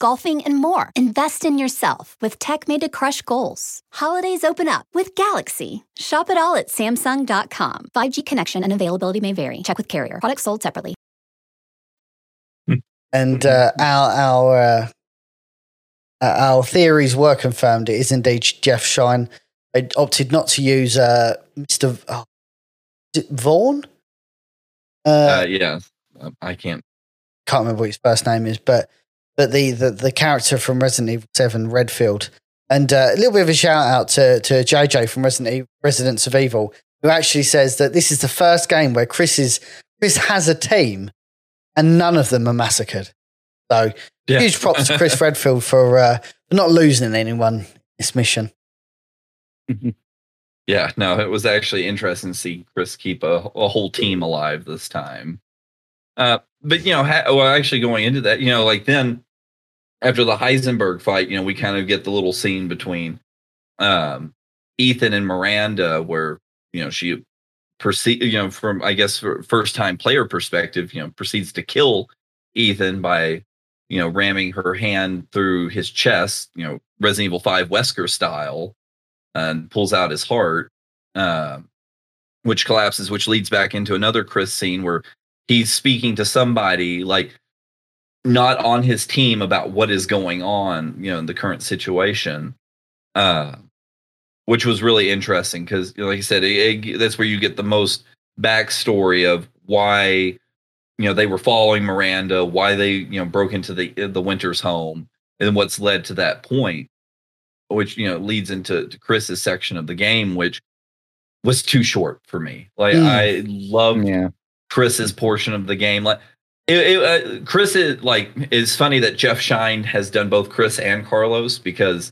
golfing, and more. Invest in yourself with tech made to crush goals. Holidays open up with Galaxy. Shop it all at Samsung.com. 5G connection and availability may vary. Check with carrier. Products sold separately. And our theories were confirmed. It is indeed Jeff Shine. They opted not to use Mr. Vaughn. I can't remember what his first name is, but the character from Resident Evil 7, Redfield, and a little bit of a shout out to JJ from Residents of Evil, who actually says that this is the first game where Chris has a team. And none of them are massacred. So huge props to Chris Redfield for not losing anyone in this mission. Yeah, no, it was actually interesting to see Chris keep a whole team alive this time. But, you know, actually going into that, you know, like then after the Heisenberg fight, you know, we kind of get the little scene between Ethan and Miranda where, you know, she proceeds, you know, from, I guess, first time player perspective, you know, proceeds to kill Ethan by, you know, ramming her hand through his chest, you know, Resident Evil 5 Wesker style. And pulls out his heart, which collapses, which leads back into another Chris scene where he's speaking to somebody like not on his team about what is going on, you know, in the current situation, which was really interesting because, you know, like I said, that's where you get the most backstory of why, you know, they were following Miranda, why they, you know, broke into the Winters home and what's led to that point. Which, you know, leads into Chris's section of the game, which was too short for me. Like, I loved Chris's portion of the game. Like, Chris is like, it's funny that Jeff Shine has done both Chris and Carlos because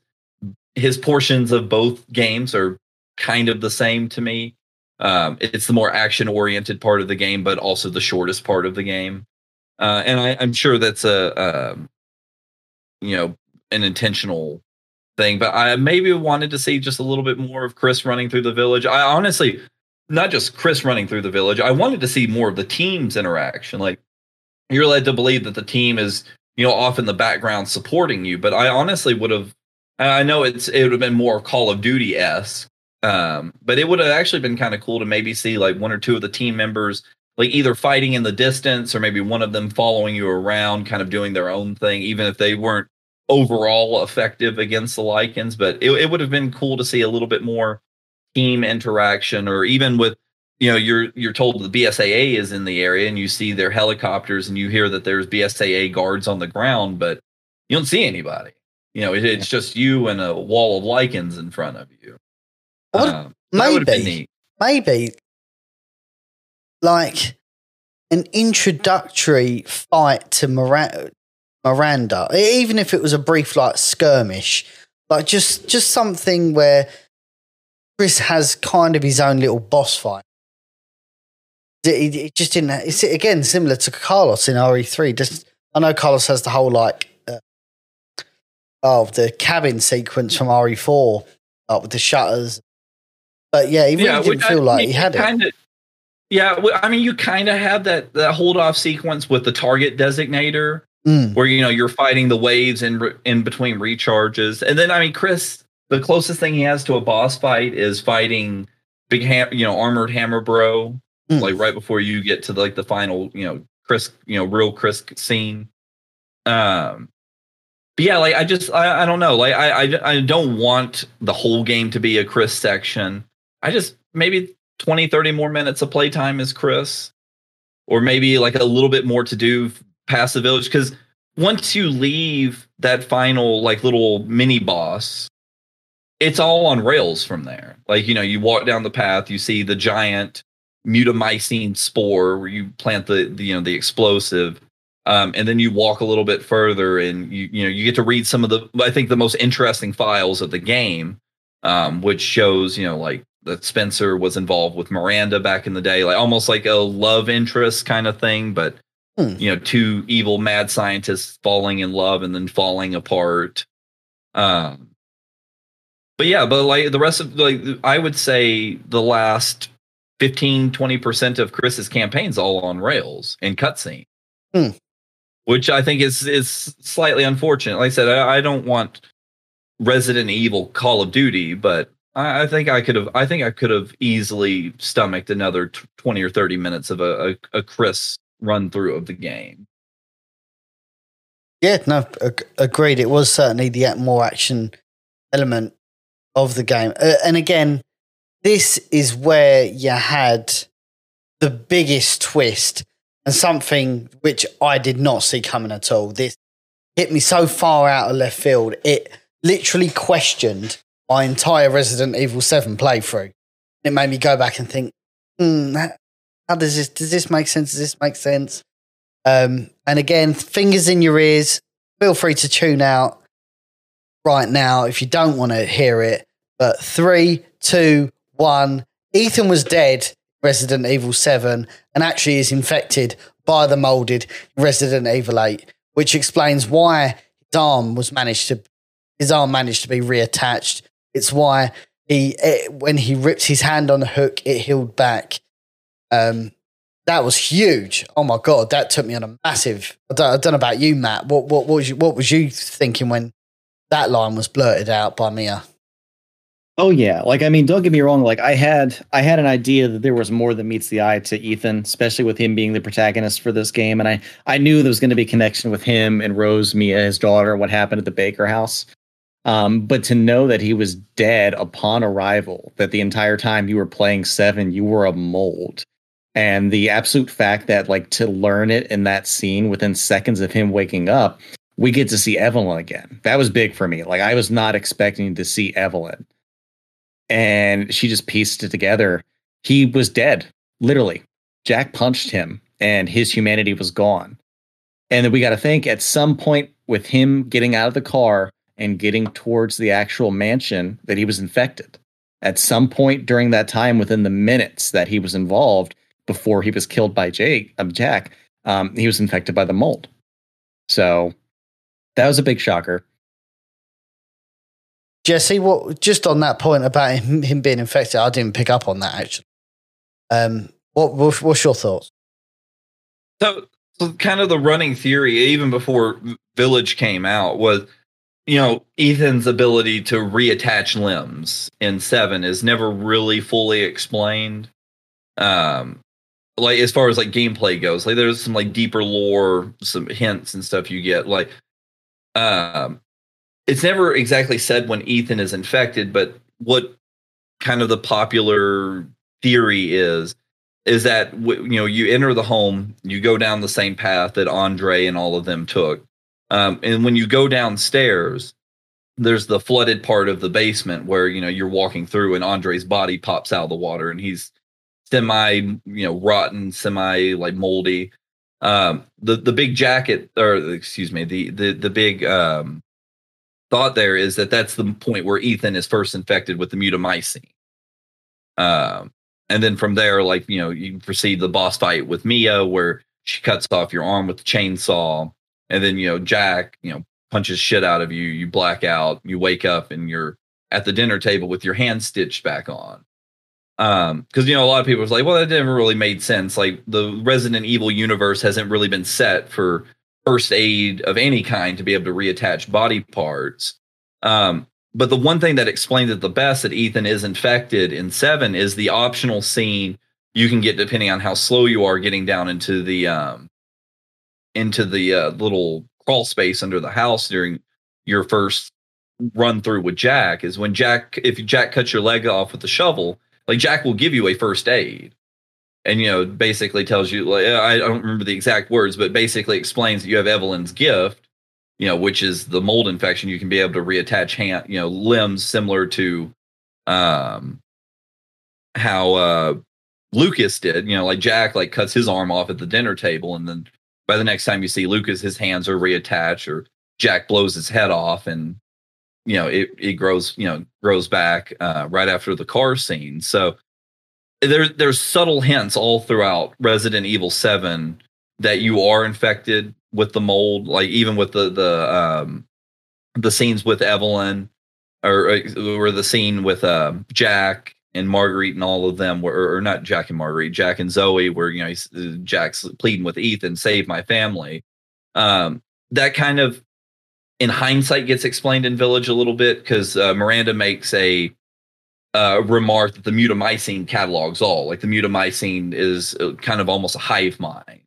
his portions of both games are kind of the same to me. It's the more action oriented part of the game, but also the shortest part of the game. And I'm sure that's you know, an intentional thing, but I maybe wanted to see just a little bit more of Chris running through the village. I honestly, not just Chris running through the village, I wanted to see more of the team's interaction. Like, you're led to believe that the team is, you know, off in the background supporting you, but I honestly would have, I know it would have been more Call of Duty-esque, but it would have actually been kind of cool to maybe see like one or two of the team members like either fighting in the distance or maybe one of them following you around, kind of doing their own thing, even if they weren't overall effective against the Lycans. But it would have been cool to see a little bit more team interaction, or even with, you know, you're told the BSAA is in the area and you see their helicopters and you hear that there's BSAA guards on the ground, but you don't see anybody. You know, it's just you and a wall of Lycans in front of you. That would have been neat. Maybe like an introductory fight to Miranda, even if it was a brief like skirmish, like just something where Chris has kind of his own little boss fight. It just didn't. It's again similar to Carlos in RE3. I know Carlos has the whole like the cabin sequence from RE4, like with the shutters. But yeah, he really didn't feel like he had it. Yeah, I mean, you kind of have that hold off sequence with the target designator. Where, you know, you're fighting the waves in between recharges. And then, I mean, Chris, the closest thing he has to a boss fight is fighting Big Armored Hammer Bro, like right before you get to the final, you know, Chris, you know, real Chris scene. But yeah, like I don't know. Like I don't want the whole game to be a Chris section. I just maybe 20, 30 more minutes of playtime as Chris, or maybe like a little bit more to do past the village, because once you leave that final like little mini boss, it's all on rails from there. Like, you know, you walk down the path, you see the giant Mutamycin spore where you plant the explosive, and then you walk a little bit further and you get to read some of the, I think, the most interesting files of the game, which shows, you know, like that Spencer was involved with Miranda back in the day, like almost like a love interest kind of thing, but you know, two evil mad scientists falling in love and then falling apart. But yeah, but like the rest of, like, I would say the last 15, 20% of Chris's campaign's all on rails and cutscene, which I think is slightly unfortunate. Like I said, I don't want Resident Evil Call of Duty, but I think I could have easily stomached another 20 or 30 minutes of a Chris run through of the game. Yeah, no, agreed. It was certainly the more action element of the game. And again, this is where you had the biggest twist and something which I did not see coming at all. This hit me so far out of left field. It literally questioned my entire Resident Evil 7 playthrough. It made me go back and think, how does this make sense? Does this make sense? And again, fingers in your ears, feel free to tune out right now if you don't want to hear it. But 3, 2, 1, Ethan was dead, Resident Evil 7, and actually is infected by the molded Resident Evil 8, which explains why his arm managed to be reattached. It's why when he ripped his hand on the hook, it healed back. That was huge. Oh my God, that took me on a massive. I don't know about you, Matt. What was you thinking when that line was blurted out by Mia? Oh yeah, like I mean, don't get me wrong. Like I had an idea that there was more than meets the eye to Ethan, especially with him being the protagonist for this game, and I knew there was going to be a connection with him and Rose, Mia, his daughter, what happened at the Baker house. But to know that he was dead upon arrival, that the entire time you were playing 7, you were a mold. And the absolute fact that, like, to learn it in that scene within seconds of him waking up, we get to see Evelyn again. That was big for me. Like, I was not expecting to see Evelyn. And she just pieced it together. He was dead, literally. Jack punched him, and his humanity was gone. And then we got to think at some point with him getting out of the car and getting towards the actual mansion that he was infected. At some point during that time, within the minutes that he was involved, before he was killed by Jack, he was infected by the mold. So that was a big shocker. Jesse, just on that point about him being infected, I didn't pick up on that actually. What's your thoughts? So kind of the running theory, even before Village came out, was, you know, Ethan's ability to reattach limbs in 7 is never really fully explained. Like as far as like gameplay goes, like there's some like deeper lore, some hints and stuff you get. Like, it's never exactly said when Ethan is infected, but what kind of the popular theory is that you know, you enter the home, you go down the same path that Andre and all of them took, and when you go downstairs, there's the flooded part of the basement where, you know, you're walking through and Andre's body pops out of the water and he's semi, you know, rotten, semi like moldy. The big jacket, or excuse me, the big thought there is that that's the point where Ethan is first infected with the Mutamycin. And then from there, like, you know, you proceed the boss fight with Mia, where she cuts off your arm with the chainsaw, and then, you know, Jack, you know, punches shit out of you. You black out. You wake up, and you're at the dinner table with your hand stitched back on. Because, you know, a lot of people was like, well, that never really made sense. Like, the Resident Evil universe hasn't really been set for first aid of any kind to be able to reattach body parts. But the one thing that explains it the best, that Ethan is infected in 7, is the optional scene you can get depending on how slow you are getting down into the little crawl space under the house during your first run through with Jack. Is when if Jack cuts your leg off with the shovel, like, Jack will give you a first aid and, you know, basically tells you, like, I don't remember the exact words, but basically explains that you have Evelyn's gift, you know, which is the mold infection. You can be able to reattach hand, you know, limbs, similar to how Lucas did. You know, like, Jack, like, cuts his arm off at the dinner table, and then by the next time you see Lucas, his hands are reattached, or Jack blows his head off and, you know, it grows, you know, grows back right after the car scene. So there's subtle hints all throughout Resident Evil 7 that you are infected with the mold, like even with the scenes with Evelyn or the scene with Jack and Marguerite and all of them, or not Jack and Marguerite, Jack and Zoe, where, you know, Jack's pleading with Ethan, save my family. That kind of, in hindsight, gets explained in Village a little bit, because Miranda makes a remark that the Mutamycin catalogs all. Like, the Mutamycin is kind of almost a hive mind.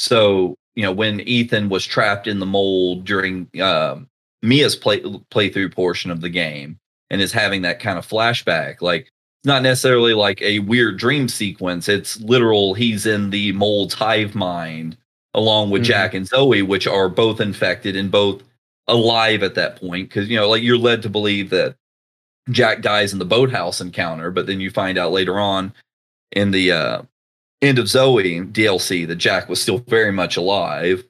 So, you know, when Ethan was trapped in the mold during Mia's playthrough portion of the game, and is having that kind of flashback, like, it's not necessarily like a weird dream sequence. It's literal, he's in the mold's hive mind, along with Jack and Zoe, which are both infected and both alive at that point, because, you know, like, you're led to believe that Jack dies in the boathouse encounter, but then you find out later on in the end of Zoe DLC that Jack was still very much alive.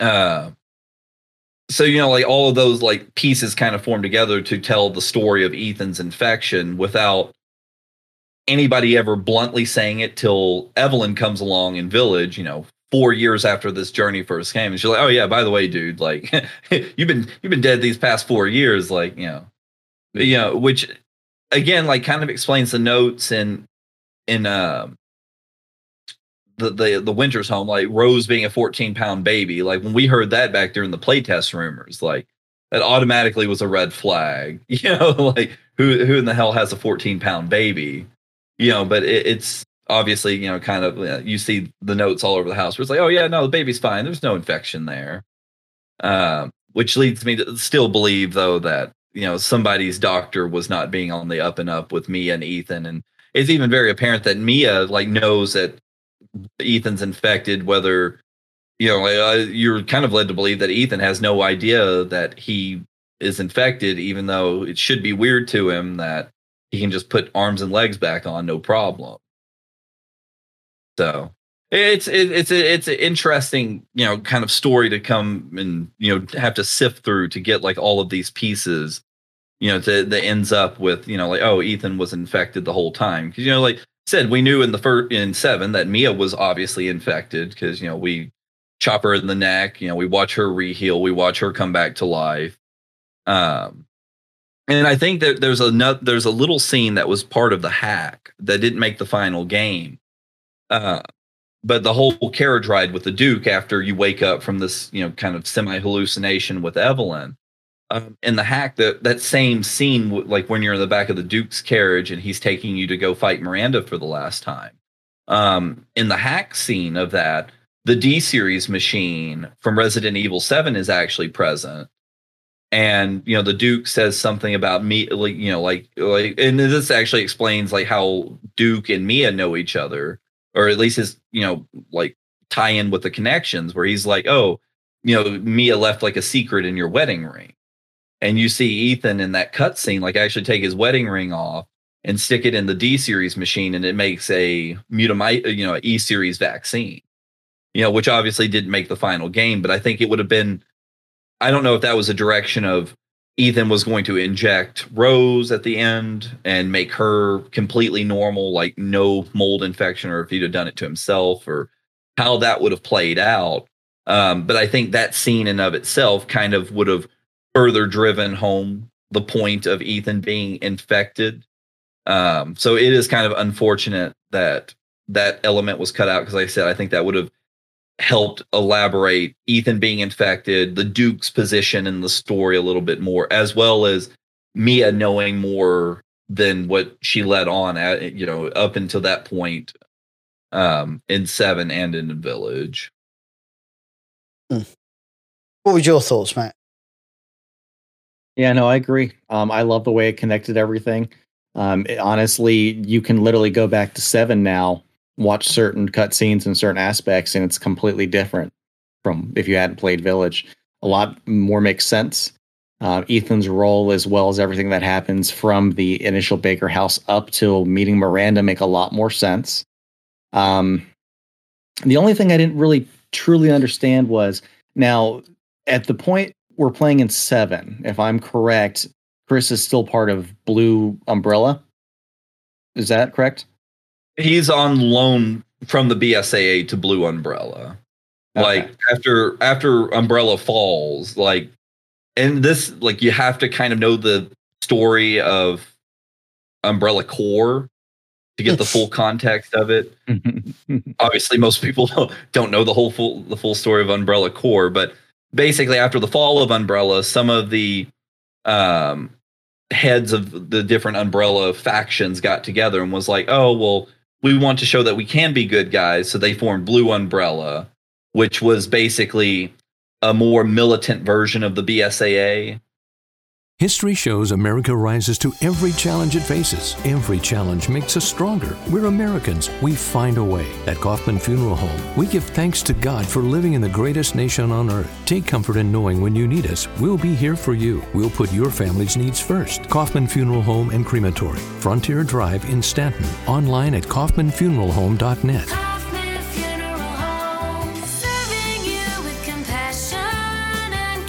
So, you know, like, all of those, like, pieces kind of form together to tell the story of Ethan's infection without anybody ever bluntly saying it till Evelyn comes along in Village, you know, 4 years after this journey first came. And she's like, oh, yeah, by the way, dude, like, you've been dead these past 4 years. Like, you know, which, again, like, kind of explains the notes in the Winter's Home, like Rose being a 14-pound baby. Like, when we heard that back during the playtest rumors, like, that automatically was a red flag, you know, like who in the hell has a 14-pound baby, you know, but it's obviously, you know, kind of, you see the notes all over the house where it's like, oh yeah, no, the baby's fine. There's no infection there. Which leads me to still believe though, that, you know, somebody's doctor was not being on the up and up with Mia and Ethan. And it's even very apparent that Mia like knows that Ethan's infected, whether, you know, you're kind of led to believe that Ethan has no idea that he is infected, even though it should be weird to him that he can just put arms and legs back on, no problem. So it's an interesting, you know, kind of story to come and, you know, have to sift through to get like all of these pieces, you know, that ends up with, you know, like, oh, Ethan was infected the whole time. Because, you know, like I said, we knew in 7 that Mia was obviously infected because, you know, we chop her in the neck, you know, we watch her reheal, we watch her come back to life. And I think that there's a little scene that was part of the hack that didn't make the final game. But the whole carriage ride with the Duke after you wake up from this, you know, kind of semi hallucination with Evelyn, in the hack, that same scene, like when you're in the back of the Duke's carriage and he's taking you to go fight Miranda for the last time, in the hack scene of that, the D-Series machine from Resident Evil 7 is actually present. And, you know, the Duke says something about me, like, you know, like, and this actually explains like how Duke and Mia know each other, or at least his, you know, like tie in with the connections where he's like, oh, you know, Mia left like a secret in your wedding ring. And you see Ethan in that cutscene, like actually take his wedding ring off and stick it in the D-Series machine. And it makes a Mutamycin, you know, E-Series vaccine. You know, which obviously didn't make the final game, but I think it would have been, I don't know if that was a direction of Ethan was going to inject Rose at the end and make her completely normal, like no mold infection, or if he'd have done it to himself or how that would have played out. But I think that scene in of itself kind of would have further driven home the point of Ethan being infected. So it is kind of unfortunate that that element was cut out, because like I said, I think that would have helped elaborate Ethan being infected, the Duke's position in the story a little bit more, as well as Mia knowing more than what she led on at, you know, up until that point, in 7 and in the Village. What were your thoughts, Matt? Yeah, no, I agree. I love the way it connected everything. Honestly, you can literally go back to 7 now, watch certain cutscenes and certain aspects, and it's completely different from if you hadn't played Village. A lot more makes sense. Ethan's role, as well as everything that happens from the initial Baker house up till meeting Miranda, make a lot more sense. The only thing I didn't really truly understand was, now at the point we're playing in 7, if I'm correct, Chris is still part of Blue Umbrella. Is that correct? He's on loan from the BSAA to Blue Umbrella. Okay. Like after Umbrella falls, like, and this, like, you have to kind of know the story of Umbrella Corps to get the full context of it. Obviously, most people don't know the full story of Umbrella Corps, but basically after the fall of Umbrella, some of the heads of the different Umbrella factions got together and was like, oh, well, we want to show that we can be good guys. So they formed Blue Umbrella, which was basically a more militant version of the BSAA. History shows America rises to every challenge it faces. Every challenge makes us stronger. We're Americans. We find a way. At Kauffman Funeral Home, we give thanks to God for living in the greatest nation on earth. Take comfort in knowing when you need us, we'll be here for you. We'll put your family's needs first. Kauffman Funeral Home and Crematory, Frontier Drive in Stanton. Online at KauffmanFuneralHome.net. Kauffman Funeral Home, serving you with compassion and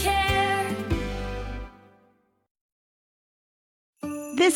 care. This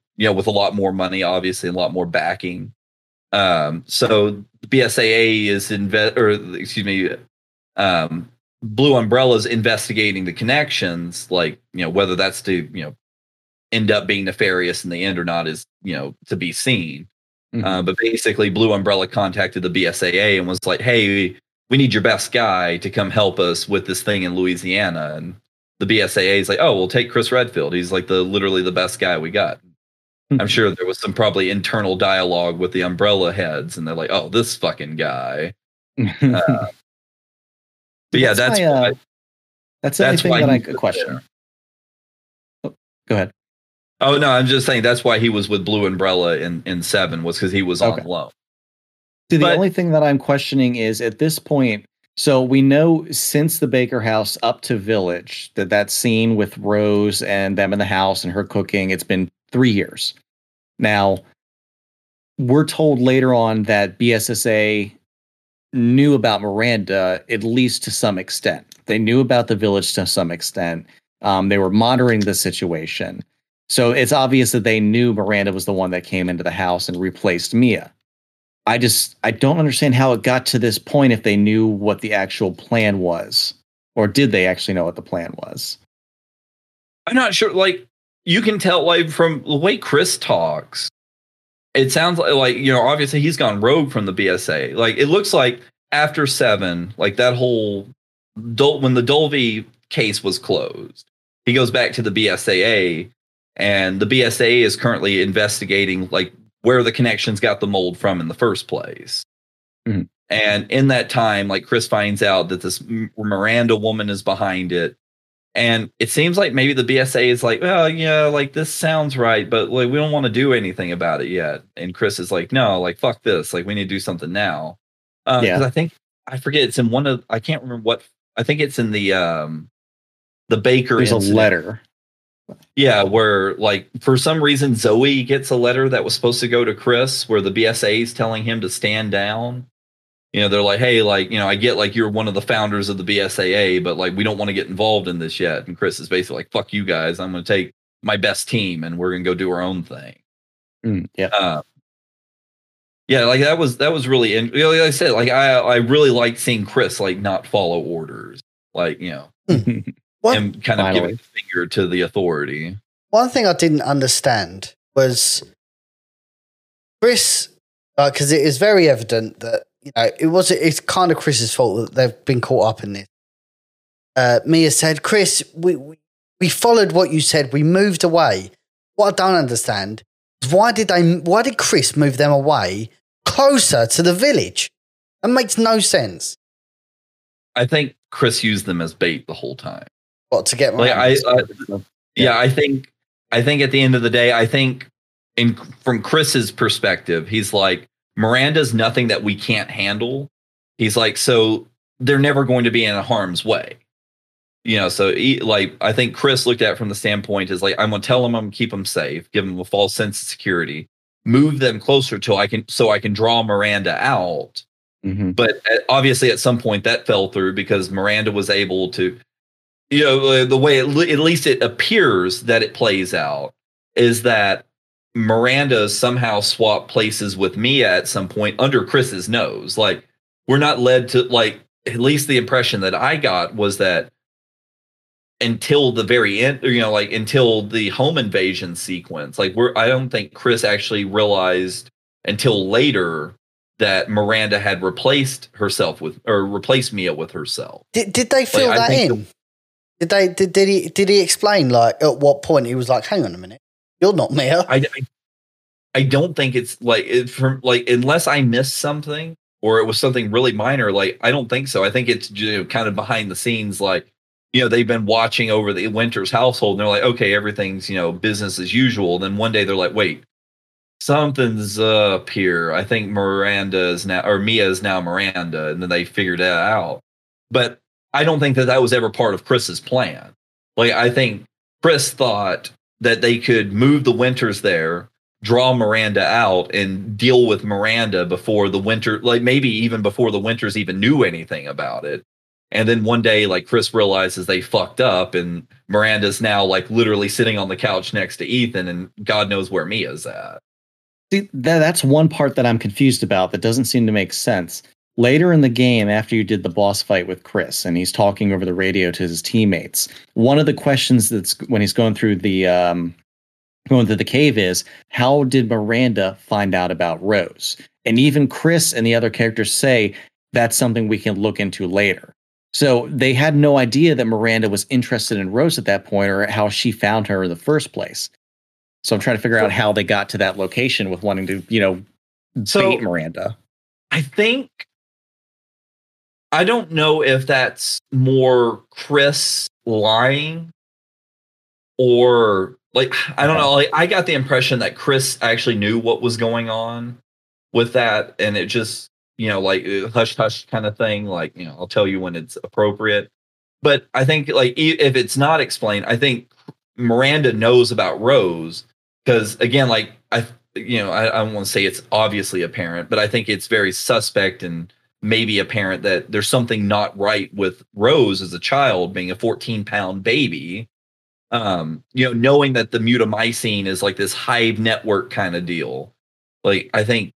With a lot more money, obviously, and a lot more backing. So the BSAA is Blue Umbrella's investigating the connections, whether that's to end up being nefarious in the end or not is to be seen. Mm-hmm. But basically, Blue Umbrella contacted the BSAA and was like, "Hey, we need your best guy to come help us with this thing in Louisiana." And the BSAA is like, "Oh, we'll take Chris Redfield. He's like literally the best guy we got." I'm sure there was some probably internal dialogue with the Umbrella heads, and they're like, "Oh, this fucking guy." That's the only thing I could question. Oh, go ahead. Oh no, I'm just saying that's why he was with Blue Umbrella in 7 was because he was on loan. See, the only thing that I'm questioning is at this point. So we know since the Baker house up to Village that scene with Rose and them in the house and her cooking, it's been 3 years. Now, we're told later on that BSSA knew about Miranda, at least to some extent. They knew about the Village to some extent. They were monitoring the situation. So it's obvious that they knew Miranda was the one that came into the house and replaced Mia. I don't understand how it got to this point if they knew what the actual plan was, or did they actually know what the plan was? I'm not sure. You can tell from the way Chris talks, it sounds like obviously he's gone rogue from the BSA. It looks like after 7, that whole when the Dolby case was closed, he goes back to the BSAA, and the BSAA is currently investigating where the connections got the mold from in the first place. Mm-hmm. And in that time, Chris finds out that this Miranda woman is behind it. And it seems like maybe the BSAA is this sounds right, but we don't want to do anything about it yet. And Chris is no, fuck this. We need to do something now. Cause I forget it's in I can't remember what, I think it's in the Baker. There's incident. A letter. Yeah, where for some reason Zoe gets a letter that was supposed to go to Chris, where the BSAA is telling him to stand down. They're like, "Hey, I get you're one of the founders of the BSAA, but we don't want to get involved in this yet." And Chris is basically "Fuck you guys, I'm going to take my best team and we're going to go do our own thing." That was really like I said, I really liked seeing Chris not follow orders, and kind of giving the finger to the authority. One thing I didn't understand was Chris, because it is very evident that it's kind of Chris's fault that they've been caught up in this. Mia said, "Chris, we followed what you said. We moved away." What I don't understand is why did Chris move them away closer to the village? That makes no sense. I think Chris used them as bait the whole time. What, to get I think at the end of the day, from Chris's perspective, he's like, Miranda's nothing that we can't handle. He's like, so they're never going to be in a harm's way. So I think Chris looked at it from the standpoint is I'm going to tell them, I'm going to keep them safe, give them a false sense of security, move them closer till I can draw Miranda out. Mm-hmm. But obviously at some point that fell through because Miranda was able to, the way at least it appears that it plays out is that Miranda somehow swapped places with Mia at some point under Chris's nose. We're not led to, at least the impression that I got was that until the very end, until the home invasion sequence, I don't think Chris actually realized until later that Miranda had replaced Mia with herself. Did they fill that in? Did he explain at what point he was hang on a minute, you're not Mia? I don't think it's unless I missed something or it was something really minor. I don't think so. I think it's kind of behind the scenes. They've been watching over the Winters household and they're like, okay, everything's business as usual. Then one day they're like, wait, something's up here. I think Miranda is now, or Mia is now Miranda, and then they figured that out. But I don't think that that was ever part of Chris's plan. Like, I think Chris thought that they could move the Winters there, draw Miranda out, and deal with Miranda before the Winter, like maybe even before the Winters even knew anything about it. And then one day, like, Chris realizes they fucked up, and Miranda's now, like, literally sitting on the couch next to Ethan, and God knows where Mia's at. See, that's one part that I'm confused about that doesn't seem to make sense. Later in the game, after you did the boss fight with Chris, and he's talking over the radio to his teammates, one of the questions that's when he's going through the cave is, how did Miranda find out about Rose? And even Chris and the other characters say, that's something we can look into later. So they had no idea that Miranda was interested in Rose at that point, or how she found her in the first place. So I'm trying to figure out how they got to that location with wanting to, bait Miranda. I think, I don't know if that's more Chris lying or, like, I don't know. Like, I got the impression that Chris actually knew what was going on with that, and it just, like, hush, hush kind of thing. Like, I'll tell you when it's appropriate. But I think, like, if it's not explained, I think Miranda knows about Rose because, again, like, I don't want to say it's obviously apparent, but I think it's very suspect and maybe apparent that there's something not right with Rose as a child, being a 14-pound baby. Knowing that the Mutamycin is like this hive network kind of deal. Like, I think,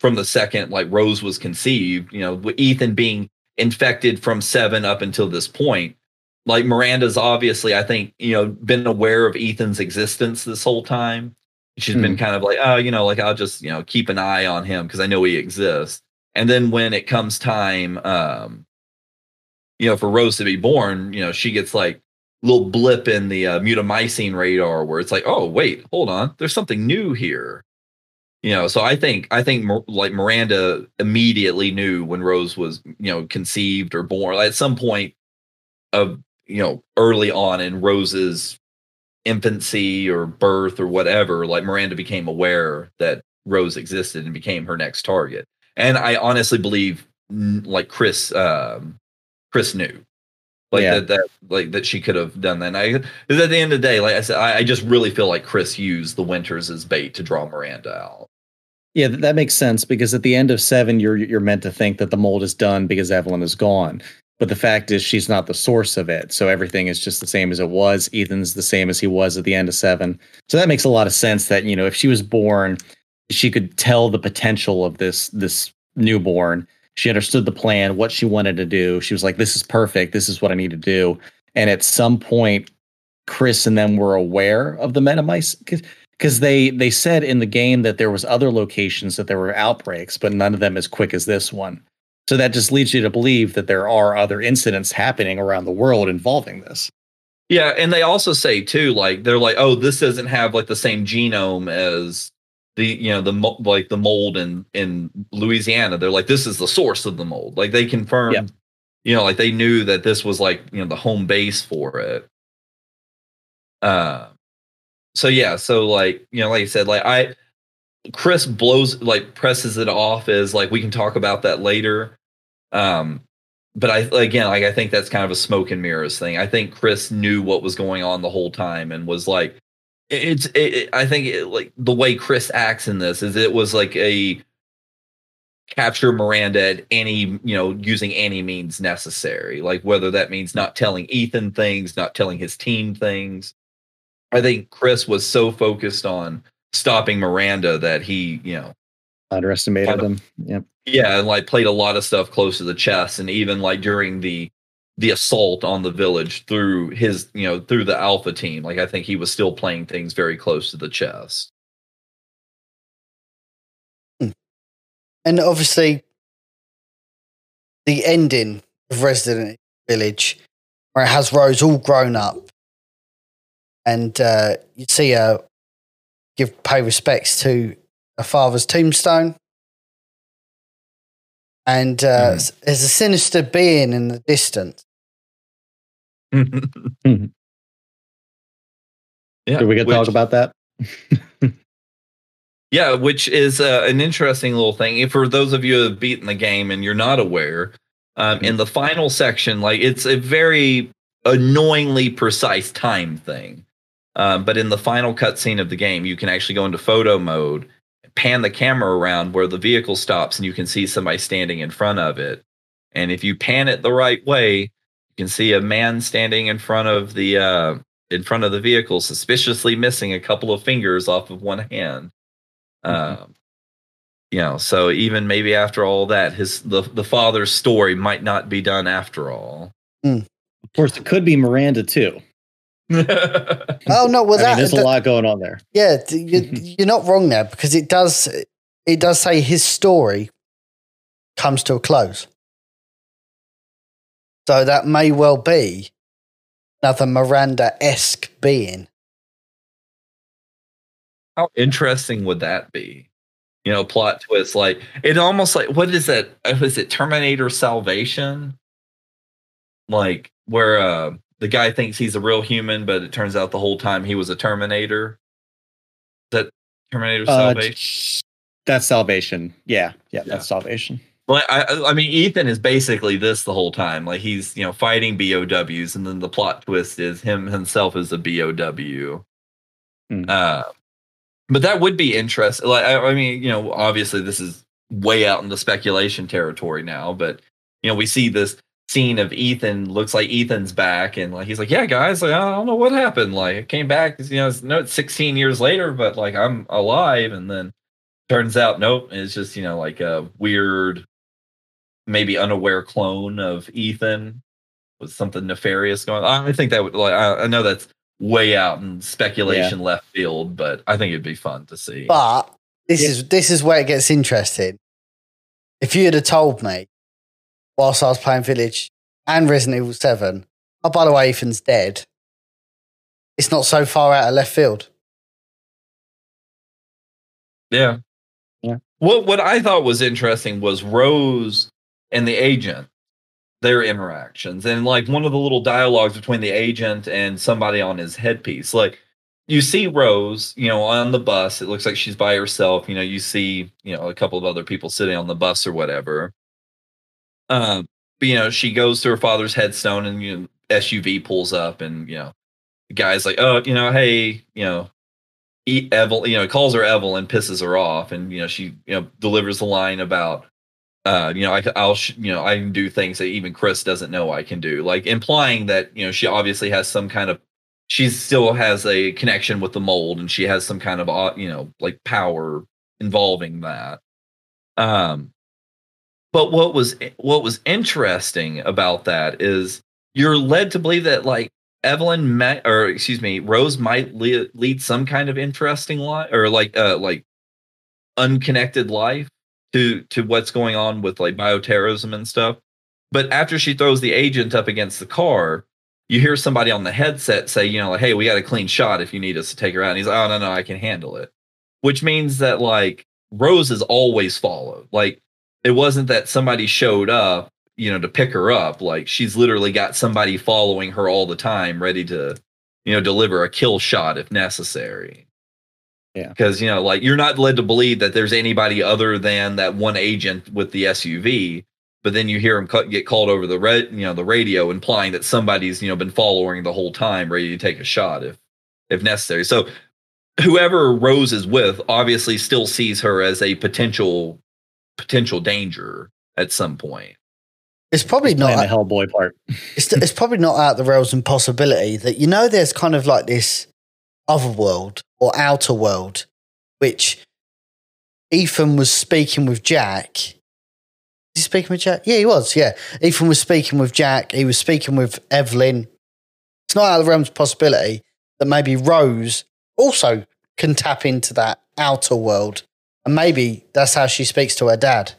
from the second, like, Rose was conceived, with Ethan being infected from 7 up until this point, like, Miranda's obviously, I think, been aware of Ethan's existence this whole time. She's been kind of like, oh, like, I'll just, keep an eye on him because I know he exists. And then when it comes time, for Rose to be born, she gets, like, little blip in the Mutamycin radar where it's like, oh, wait, hold on, there's something new here. So I think like Miranda immediately knew when Rose was, conceived or born, like, at some point of, early on in Rose's infancy or birth or whatever, like, Miranda became aware that Rose existed and became her next target. And I honestly believe, like, Chris knew, like, yeah, that she could have done that. And because at the end of the day, like I said, I just really feel like Chris used the Winters as bait to draw Miranda out. Yeah, that makes sense, because at the end of 7, you're meant to think that the mold is done because Evelyn is gone. But the fact is, she's not the source of it. So everything is just the same as it was. Ethan's the same as he was at the end of 7. So that makes a lot of sense that, if she was born, she could tell the potential of this newborn. She understood the plan, what she wanted to do. She was like, this is perfect. This is what I need to do. And at some point, Chris and them were aware of the Mutamycin, because they said in the game that there was other locations that there were outbreaks, but none of them as quick as this one. So that just leads you to believe that there are other incidents happening around the world involving this. Yeah. And they also say, too, like, they're like, oh, this doesn't have, like, the same genome as the, the mold in Louisiana. They're like, this is the source of the mold. Like, they confirmed, yep, like, they knew that this was, like, the home base for it. So, yeah. So, like, like I said, like, Chris blows, like, presses it off as, like, we can talk about that later. But I think that's kind of a smoke and mirrors thing. I think Chris knew what was going on the whole time and was like, I think the way Chris acts in this is it was like a capture Miranda at any, using any means necessary. Like, whether that means not telling Ethan things, not telling his team things. I think Chris was so focused on stopping Miranda that he, underestimated them. Yep. Yeah. And, like, played a lot of stuff close to the chest. And even, like, during the assault on the village through his, through the Alpha team, like, I think he was still playing things very close to the chest. And obviously, the ending of Resident Village, where it has Rose all grown up, and you see her pay respects to her father's tombstone. And there's a sinister being in the distance. Yeah, do we get to talk about that? Yeah, which is an interesting little thing. For those of you who have beaten the game and you're not aware, in the final section, like, it's a very annoyingly precise time thing. But in the final cutscene of the game, you can actually go into photo mode, pan the camera around where the vehicle stops, and you can see somebody standing in front of it. And if you pan it the right way, you can see a man standing in front of the vehicle, suspiciously missing a couple of fingers off of one hand. You know, so even maybe after all that, the father's story might not be done after all. Of course, it could be Miranda too. Oh no, well, there's a lot going on there. Yeah, you're not wrong there, because it does say his story comes to a close. So that may well be another Miranda-esque being. How interesting would that be? You know, plot twist, like, it almost like, what is that? Is it Terminator Salvation? Like, where the guy thinks he's a real human, but it turns out the whole time he was a Terminator. Is that Terminator Salvation? That's Salvation. Yeah, that's Salvation. But I mean, Ethan is basically this the whole time. Like, he's, you know, fighting BOWs, and then the plot twist is him himself is a BOW. But that would be interesting. Like, I mean, you know, obviously this is way out in the speculation territory now, but, you know, we see this scene of Ethan, looks like Ethan's back, and like, he's like, yeah, guys, like, I don't know what happened. Like, I came back, you know, it's 16 years later, but like, I'm alive. And then turns out, nope, it's just, you know, like a weird, maybe unaware clone of Ethan with something nefarious going on. I think that would, like, I know that's way out in speculation left field, but I think it'd be fun to see. But this is where it gets interesting. If you had told me whilst I was playing Village and Resident Evil 7, oh, by the way, Ethan's dead, it's not so far out of left field. Yeah. Yeah. What I thought was interesting was Rose and the agent, their interactions, and like one of the little dialogues between the agent and somebody on his headpiece. Like, you see Rose, you know, on the bus, it looks like she's by herself. You know, you see, you know, a couple of other people sitting on the bus or whatever. But, you know, she goes to her father's headstone, and, you know, SUV pulls up, and, you know, the guy's like, oh, you know, hey, you know, Evelyn, you know, calls her Evelyn, pisses her off, and, you know, she, you know, delivers the line about, you know, I can do things that even Chris doesn't know I can do, like implying that, you know, she obviously has some kind of, she still has a connection with the mold, and she has some kind of, you know, like power involving that. But what was interesting about that is you're led to believe that, like, Rose might lead some kind of interesting life, or like unconnected life to what's going on with, like, bioterrorism and stuff. But after she throws the agent up against the car, you hear somebody on the headset say, you know, like, hey, we got a clean shot if you need us to take her out. And he's like, oh, no, I can handle it. Which means that, like, Rose is always followed. Like, it wasn't that somebody showed up, you know, to pick her up. Like, she's literally got somebody following her all the time, ready to, you know, deliver a kill shot if necessary. Yeah. Because, you know, like, you're not led to believe that there's anybody other than that one agent with the SUV, but then you hear him get called over the radio, implying that somebody's, you know, been following the whole time, ready to take a shot if necessary. So whoever Rose is with obviously still sees her as a potential danger at some point. It's probably not the Hellboy part. It's probably not out the realms of possibility that, you know, there's kind of like this other world or outer world, which Ethan was speaking with Jack. Is he speaking with Jack? Yeah, he was. Yeah, Ethan was speaking with Jack. He was speaking with Evelyn. It's not out of the realms of possibility that maybe Rose also can tap into that outer world, and maybe that's how she speaks to her dad.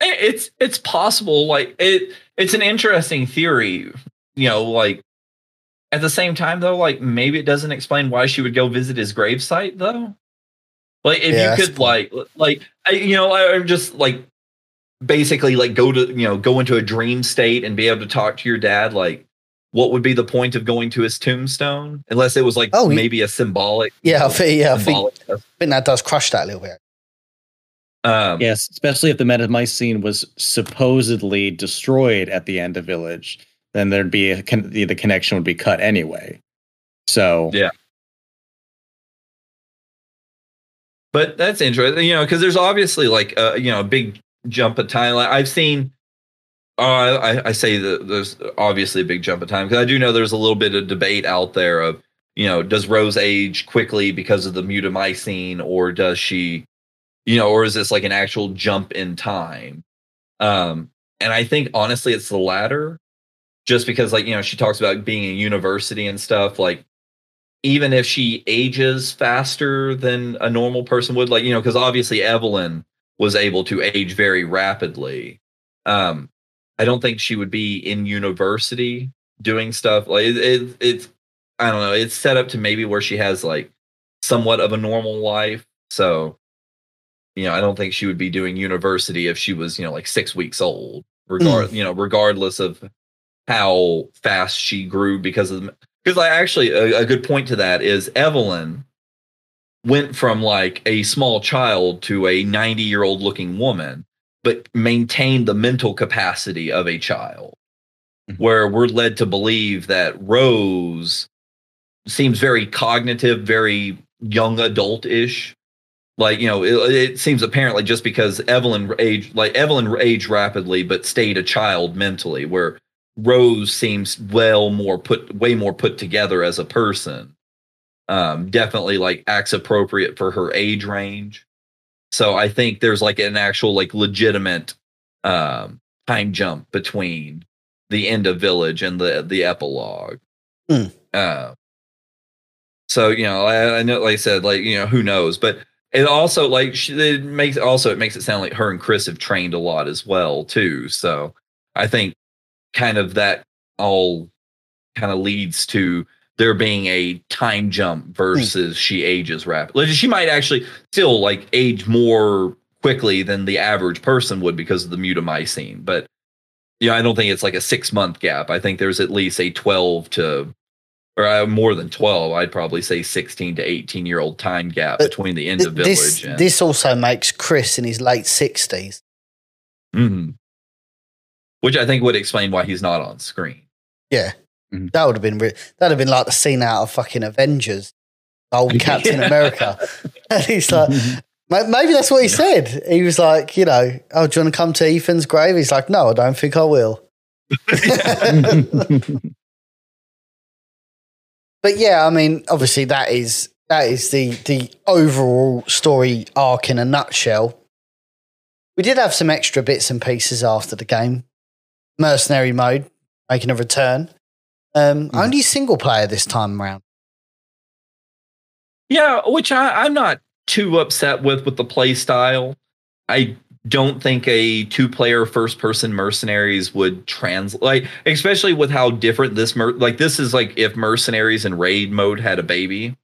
It's possible. Like, it's an interesting theory, you know. Like, at the same time, though, like, maybe it doesn't explain why she would go visit his gravesite, though. Like, if you could, I'm just, like, basically, like, go into a dream state and be able to talk to your dad. Like, what would be the point of going to his tombstone? Unless it was like maybe a symbolic. Yeah, I think that does crush that a little bit. Yes, especially if the Mutamycin was supposedly destroyed at the end of Village, then there'd be the connection would be cut anyway. So yeah. But that's interesting, you know, because there's obviously like a big jump of time. Like I've seen, I say that there's obviously a big jump of time because I do know there's a little bit of debate out there of, you know, does Rose age quickly because of the Mutamycin, or does she, you know, or is this like an actual jump in time? And I think honestly it's the latter, just because, like, you know, she talks about being in university and stuff, like. Even if she ages faster than a normal person would, like, you know, because obviously Evelyn was able to age very rapidly. I don't think she would be in university doing stuff like it's I don't know. It's set up to maybe where she has like somewhat of a normal life. So, you know, I don't think she would be doing university if she was, you know, like 6 weeks old, regardless of how fast she grew because of the. Because a good point to that is Evelyn went from like a small child to a 90-year-old looking woman, but maintained the mental capacity of a child, where we're led to believe that Rose seems very cognitive, very young adult-ish. Like, you know, it seems apparently just because Evelyn aged rapidly, but stayed a child mentally, where Rose seems way more put together as a person. Definitely like acts appropriate for her age range. So I think there's like an actual like legitimate time jump between the end of Village and the epilogue. So, you know, I know, like I said, like, you know, who knows, but it also like it makes it sound like her and Chris have trained a lot as well too. So I think kind of that all kind of leads to there being a time jump versus she ages rapidly. She might actually still like age more quickly than the average person would because of the Mutamycin. But yeah, I don't think it's like a 6-month gap. I think there's at least a more than 12. I'd probably say 16 to 18-year-old time gap between the end of Village. This also makes Chris in his late 60s. Mm-hmm. Which I think would explain why he's not on screen. Yeah, that would have been that'd have been like the scene out of fucking Avengers, old Captain America. And he's like, maybe that's what he said. He was like, you know, oh, do you want to come to Ethan's grave? He's like, no, I don't think I will. But yeah, I mean, obviously that is the overall story arc in a nutshell. We did have some extra bits and pieces after the game. Mercenary mode making a return. Only single player this time around. Yeah, which I'm not too upset with the play style. I don't think a 2-player first-person Mercenaries would translate, like, especially with how different this this is. Like if Mercenaries and raid mode had a baby.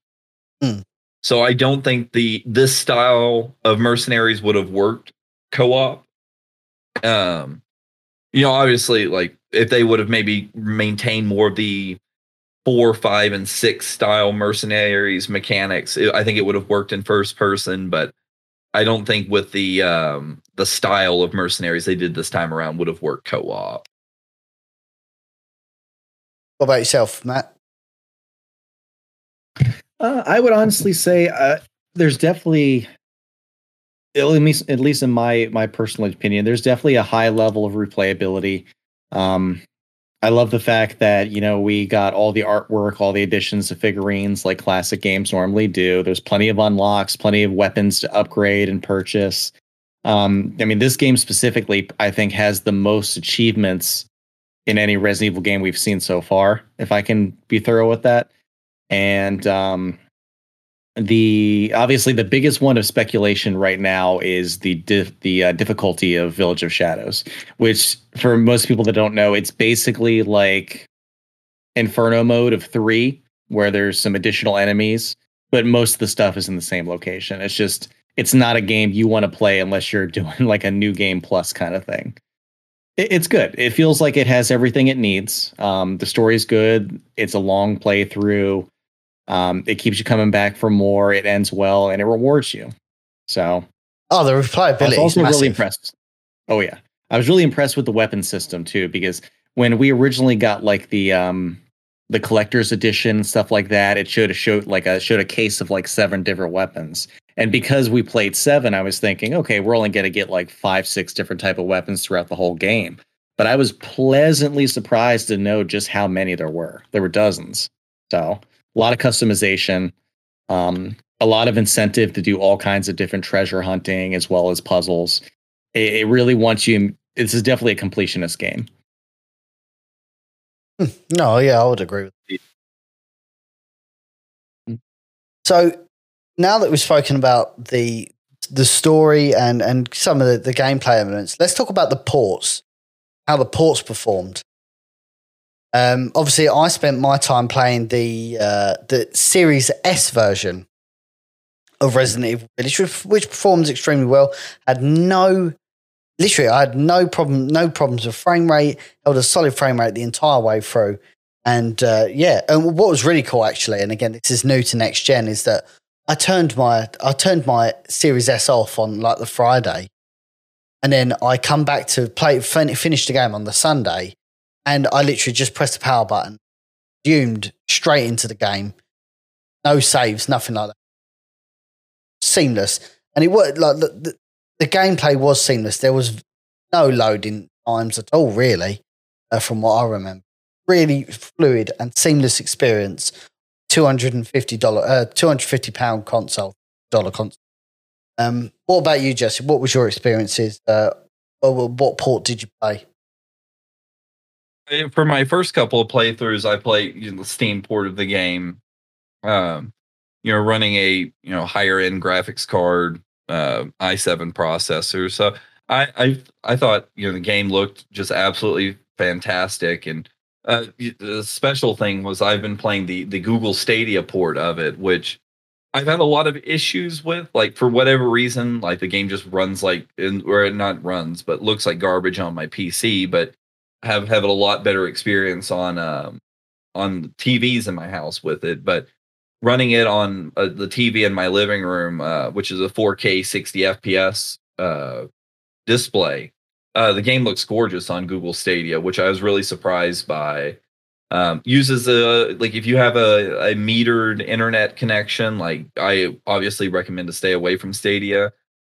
So I don't think this style of Mercenaries would have worked co-op. You know, obviously, like, if they would have maybe maintained more of the 4, 5, and 6 style Mercenaries mechanics, I think it would have worked in first person. But I don't think with the style of Mercenaries they did this time around would have worked co-op. What about yourself, Matt? I would honestly say there's definitely... At least in my personal opinion, there's definitely a high level of replayability. I love the fact that, you know, we got all the artwork, all the additions to figurines like classic games normally do. There's plenty of unlocks, plenty of weapons to upgrade and purchase. I mean, this game specifically, I think, has the most achievements in any Resident Evil game we've seen so far, if I can be thorough with that. And... Obviously the biggest one of speculation right now is the difficulty of Village of Shadows, which for most people that don't know, it's basically like Inferno mode of 3, where there's some additional enemies, but most of the stuff is in the same location. It's just, it's not a game you want to play unless you're doing like a new game plus kind of thing. It's good. It feels like it has everything it needs. The story's good. It's a long playthrough. It keeps you coming back for more. It ends well, and it rewards you. So, the replayability is also really impressed. Oh yeah, I was really impressed with the weapon system too, because when we originally got like the collector's edition stuff like that, it showed a case of like 7 different weapons. And because we played 7, I was thinking, okay, we're only going to get like 5, 6 different type of weapons throughout the whole game. But I was pleasantly surprised to know just how many there were. There were dozens. So a lot of customization, a lot of incentive to do all kinds of different treasure hunting as well as puzzles. It really wants you. This is definitely a completionist game. No, yeah, I would agree with you. So, now that we've spoken about the story and some of the gameplay elements, let's talk about the ports, how the ports performed. Obviously, I spent my time playing the Series S version of Resident Evil Village, which performs extremely well. I had no problems with frame rate, held a solid frame rate the entire way through. And, and what was really cool, actually, and again, this is new to next gen, is that I turned my Series S off on like the Friday, and then I come back to finish the game on the Sunday, and I literally just pressed the power button, zoomed straight into the game, no saves, nothing like that, seamless, and it worked. Like the gameplay was seamless. There was no loading times at all, really, from what I remember. Really fluid and seamless experience. £250 console. What about you, Jesse? What was your experiences? What port did you play? For my first couple of playthroughs, I played the Steam port of the game. Running a higher end graphics card, i7 processor. So I thought the game looked just absolutely fantastic. And the special thing was I've been playing the Google Stadia port of it, which I've had a lot of issues with. Like, for whatever reason, like the game just runs but looks like garbage on my PC. But I have a lot better experience on TVs in my house with it. But running it on the TV in my living room, which is a 4K 60 FPS display. The game looks gorgeous on Google Stadia, which I was really surprised by. Uses if you have a metered internet connection, like I obviously recommend to stay away from Stadia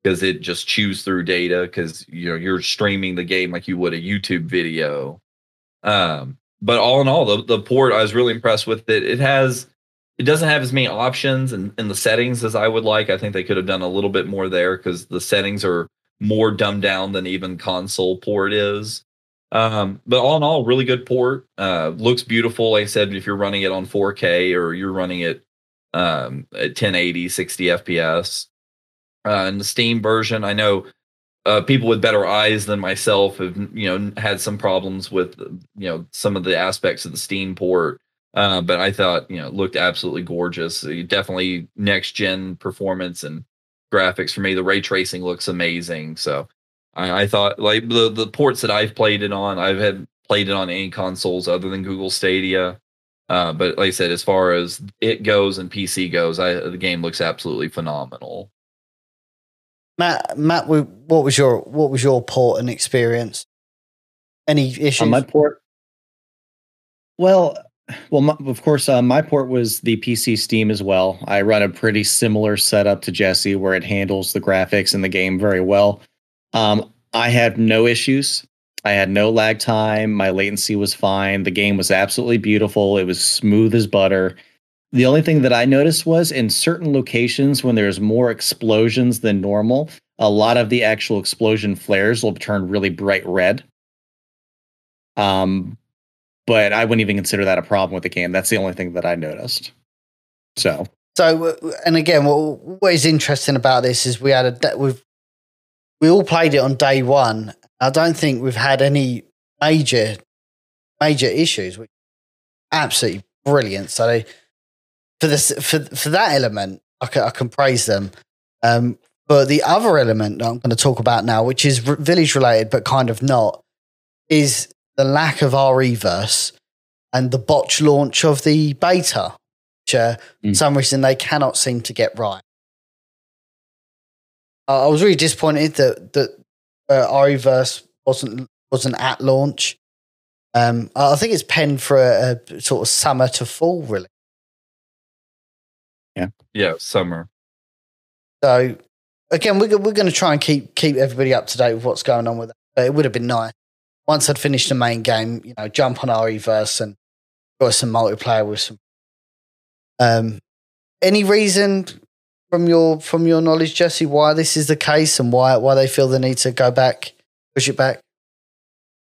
because it just chews through data because you're streaming the game like you would a YouTube video. But all in all, the port, I was really impressed with it. It doesn't have as many options in the settings as I would like. I think they could have done a little bit more there because the settings are more dumbed down than even console port is. But all in all, really good port. Looks beautiful. Like I said, if you're running it on 4K or you're running it at 1080, 60 FPS. And the Steam version, I know people with better eyes than myself have had some problems with some of the aspects of the Steam port. But I thought it looked absolutely gorgeous. Definitely next gen performance and graphics for me. The ray tracing looks amazing. So I thought like the ports that I've played it on, played it on any consoles other than Google Stadia. But like I said, as far as it goes and PC goes, the game looks absolutely phenomenal. Matt, what was your port and experience? Any issues? On my port? My port was the PC Steam as well. I run a pretty similar setup to Jesse where it handles the graphics and the game very well. I had no issues. I had no lag time. My latency was fine. The game was absolutely beautiful. It was smooth as butter. The only thing that I noticed was in certain locations when there's more explosions than normal, a lot of the actual explosion flares will turn really bright red. But I wouldn't even consider that a problem with the game. That's the only thing that I noticed. So, and again, what is interesting about this is we all played it on day one. I don't think we've had any major issues, which is absolutely brilliant. So for that element, I can praise them. But the other element that I'm going to talk about now, which is village related, but kind of not, is the lack of REverse and the botch launch of the beta, which for some reason they cannot seem to get right. I was really disappointed that REverse wasn't at launch. I think it's penned for a sort of summer to fall, really. Yeah, summer. So again, we're going to try and keep everybody up to date with what's going on with it. But it would have been nice once I'd finished the main game, you know, jump on REverse and got some multiplayer with some. Any reason from your knowledge, Jesse, why this is the case and why they feel the need to go back, push it back?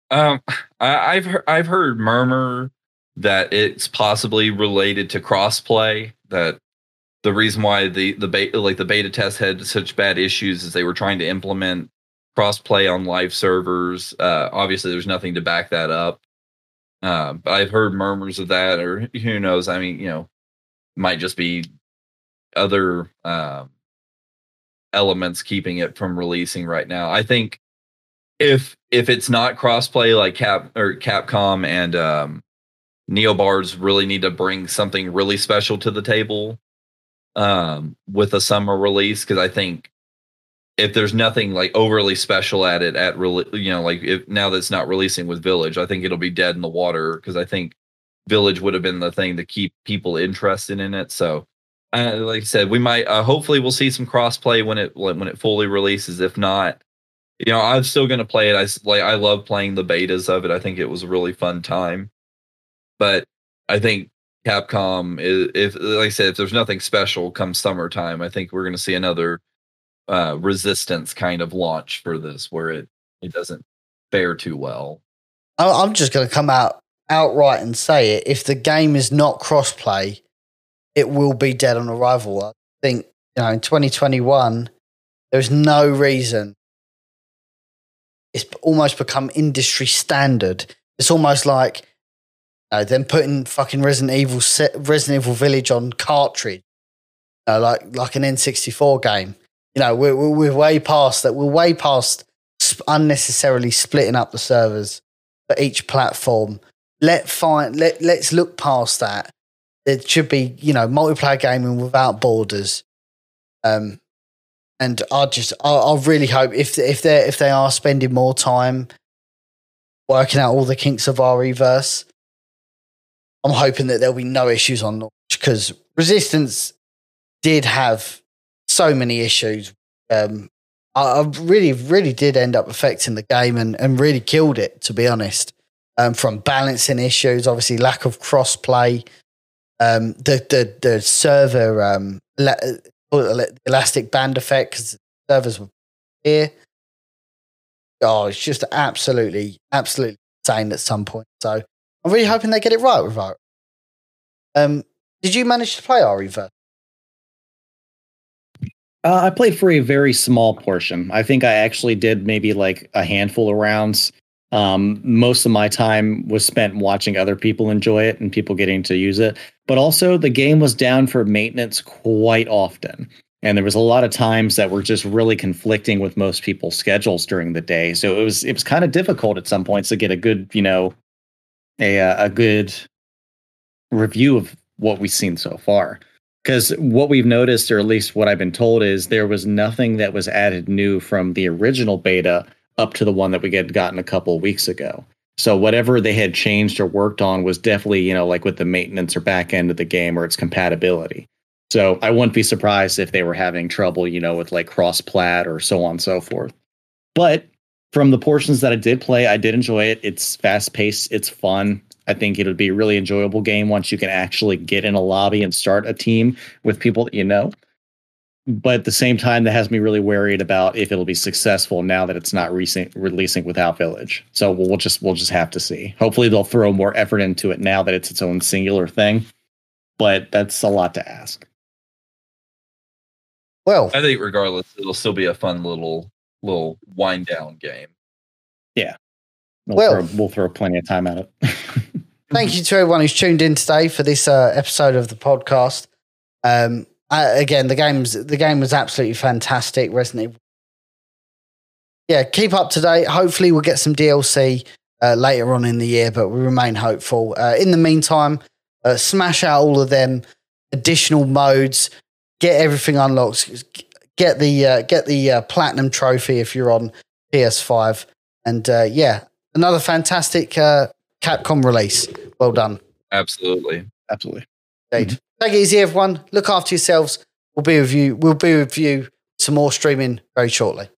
I've heard murmur that it's possibly related to crossplay. That the reason why the beta test had such bad issues is they were trying to implement crossplay on live servers. Obviously, there's nothing to back that up. But I've heard murmurs of that, or who knows? I mean, you know, might just be other elements keeping it from releasing right now. I think if it's not crossplay, like Capcom and Neobards really need to bring something really special to the table with a summer release, because I think if there's nothing like overly special at it now that's not releasing with Village, I think it'll be dead in the water, because I think Village would have been the thing to keep people interested in it. So like I said, we might hopefully we'll see some crossplay when it fully releases. If not, you know, I'm still going to play it. I love playing the betas of it. I think it was a really fun time. But I think Capcom, if there's nothing special come summertime, I think we're going to see another Resistance kind of launch for this, where it doesn't fare too well. I'm just going to come out outright and say it. If the game is not crossplay, it will be dead on arrival. I think, you know, in 2021, there's no reason. It's almost become industry standard. It's almost like, you know, them putting fucking Resident Evil Village on cartridge, you know, like an N64 game. You know, we're way past that. We're way past unnecessarily splitting up the servers for each platform. Let's look past that. It should be, you know, multiplayer gaming without borders. And I really hope if they are spending more time working out all the kinks of REverse, I'm hoping that there'll be no issues on launch, because Resistance did have so many issues. I really, really did end up affecting the game and really killed it, to be honest. From balancing issues, obviously lack of crossplay, the server elastic band effect, because servers were here. Oh, it's just absolutely insane at some point. So I'm really hoping they get it right with RE. Did you manage to play REverse? I played for a very small portion. I think I actually did maybe like a handful of rounds. Most of my time was spent watching other people enjoy it and people getting to use it. But also the game was down for maintenance quite often. And there was a lot of times that were just really conflicting with most people's schedules during the day. So it was kind of difficult at some points to get a good, you know, a good review of what we've seen so far. Because what we've noticed, or at least what I've been told, is there was nothing that was added new from the original beta up to the one that we had gotten a couple of weeks ago. So whatever they had changed or worked on was definitely, you know, like with the maintenance or back end of the game or its compatibility. So I wouldn't be surprised if they were having trouble, you know, with like cross-plat or so on and so forth. But from the portions that I did play, I did enjoy it. It's fast-paced. It's fun. I think it'll be a really enjoyable game once you can actually get in a lobby and start a team with people that you know. But at the same time, that has me really worried about if it'll be successful now that it's not releasing without Village. So we'll just have to see. Hopefully they'll throw more effort into it now that it's its own singular thing. But that's a lot to ask. Well, I think regardless, it'll still be a fun little wind down game. Yeah. We'll throw plenty of time at it. Thank you to everyone who's tuned in today for this episode of the podcast. Again, the game was absolutely fantastic, Resident Evil. Yeah, keep up to date. Hopefully we'll get some DLC later on in the year, but we remain hopeful. In the meantime, smash out all of them additional modes, get everything unlocked, get the platinum trophy if you're on PS5, and another fantastic Capcom release. Well done. Absolutely. Indeed. Take it easy, everyone. Look after yourselves. We'll be with you some more streaming very shortly.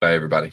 Bye, everybody.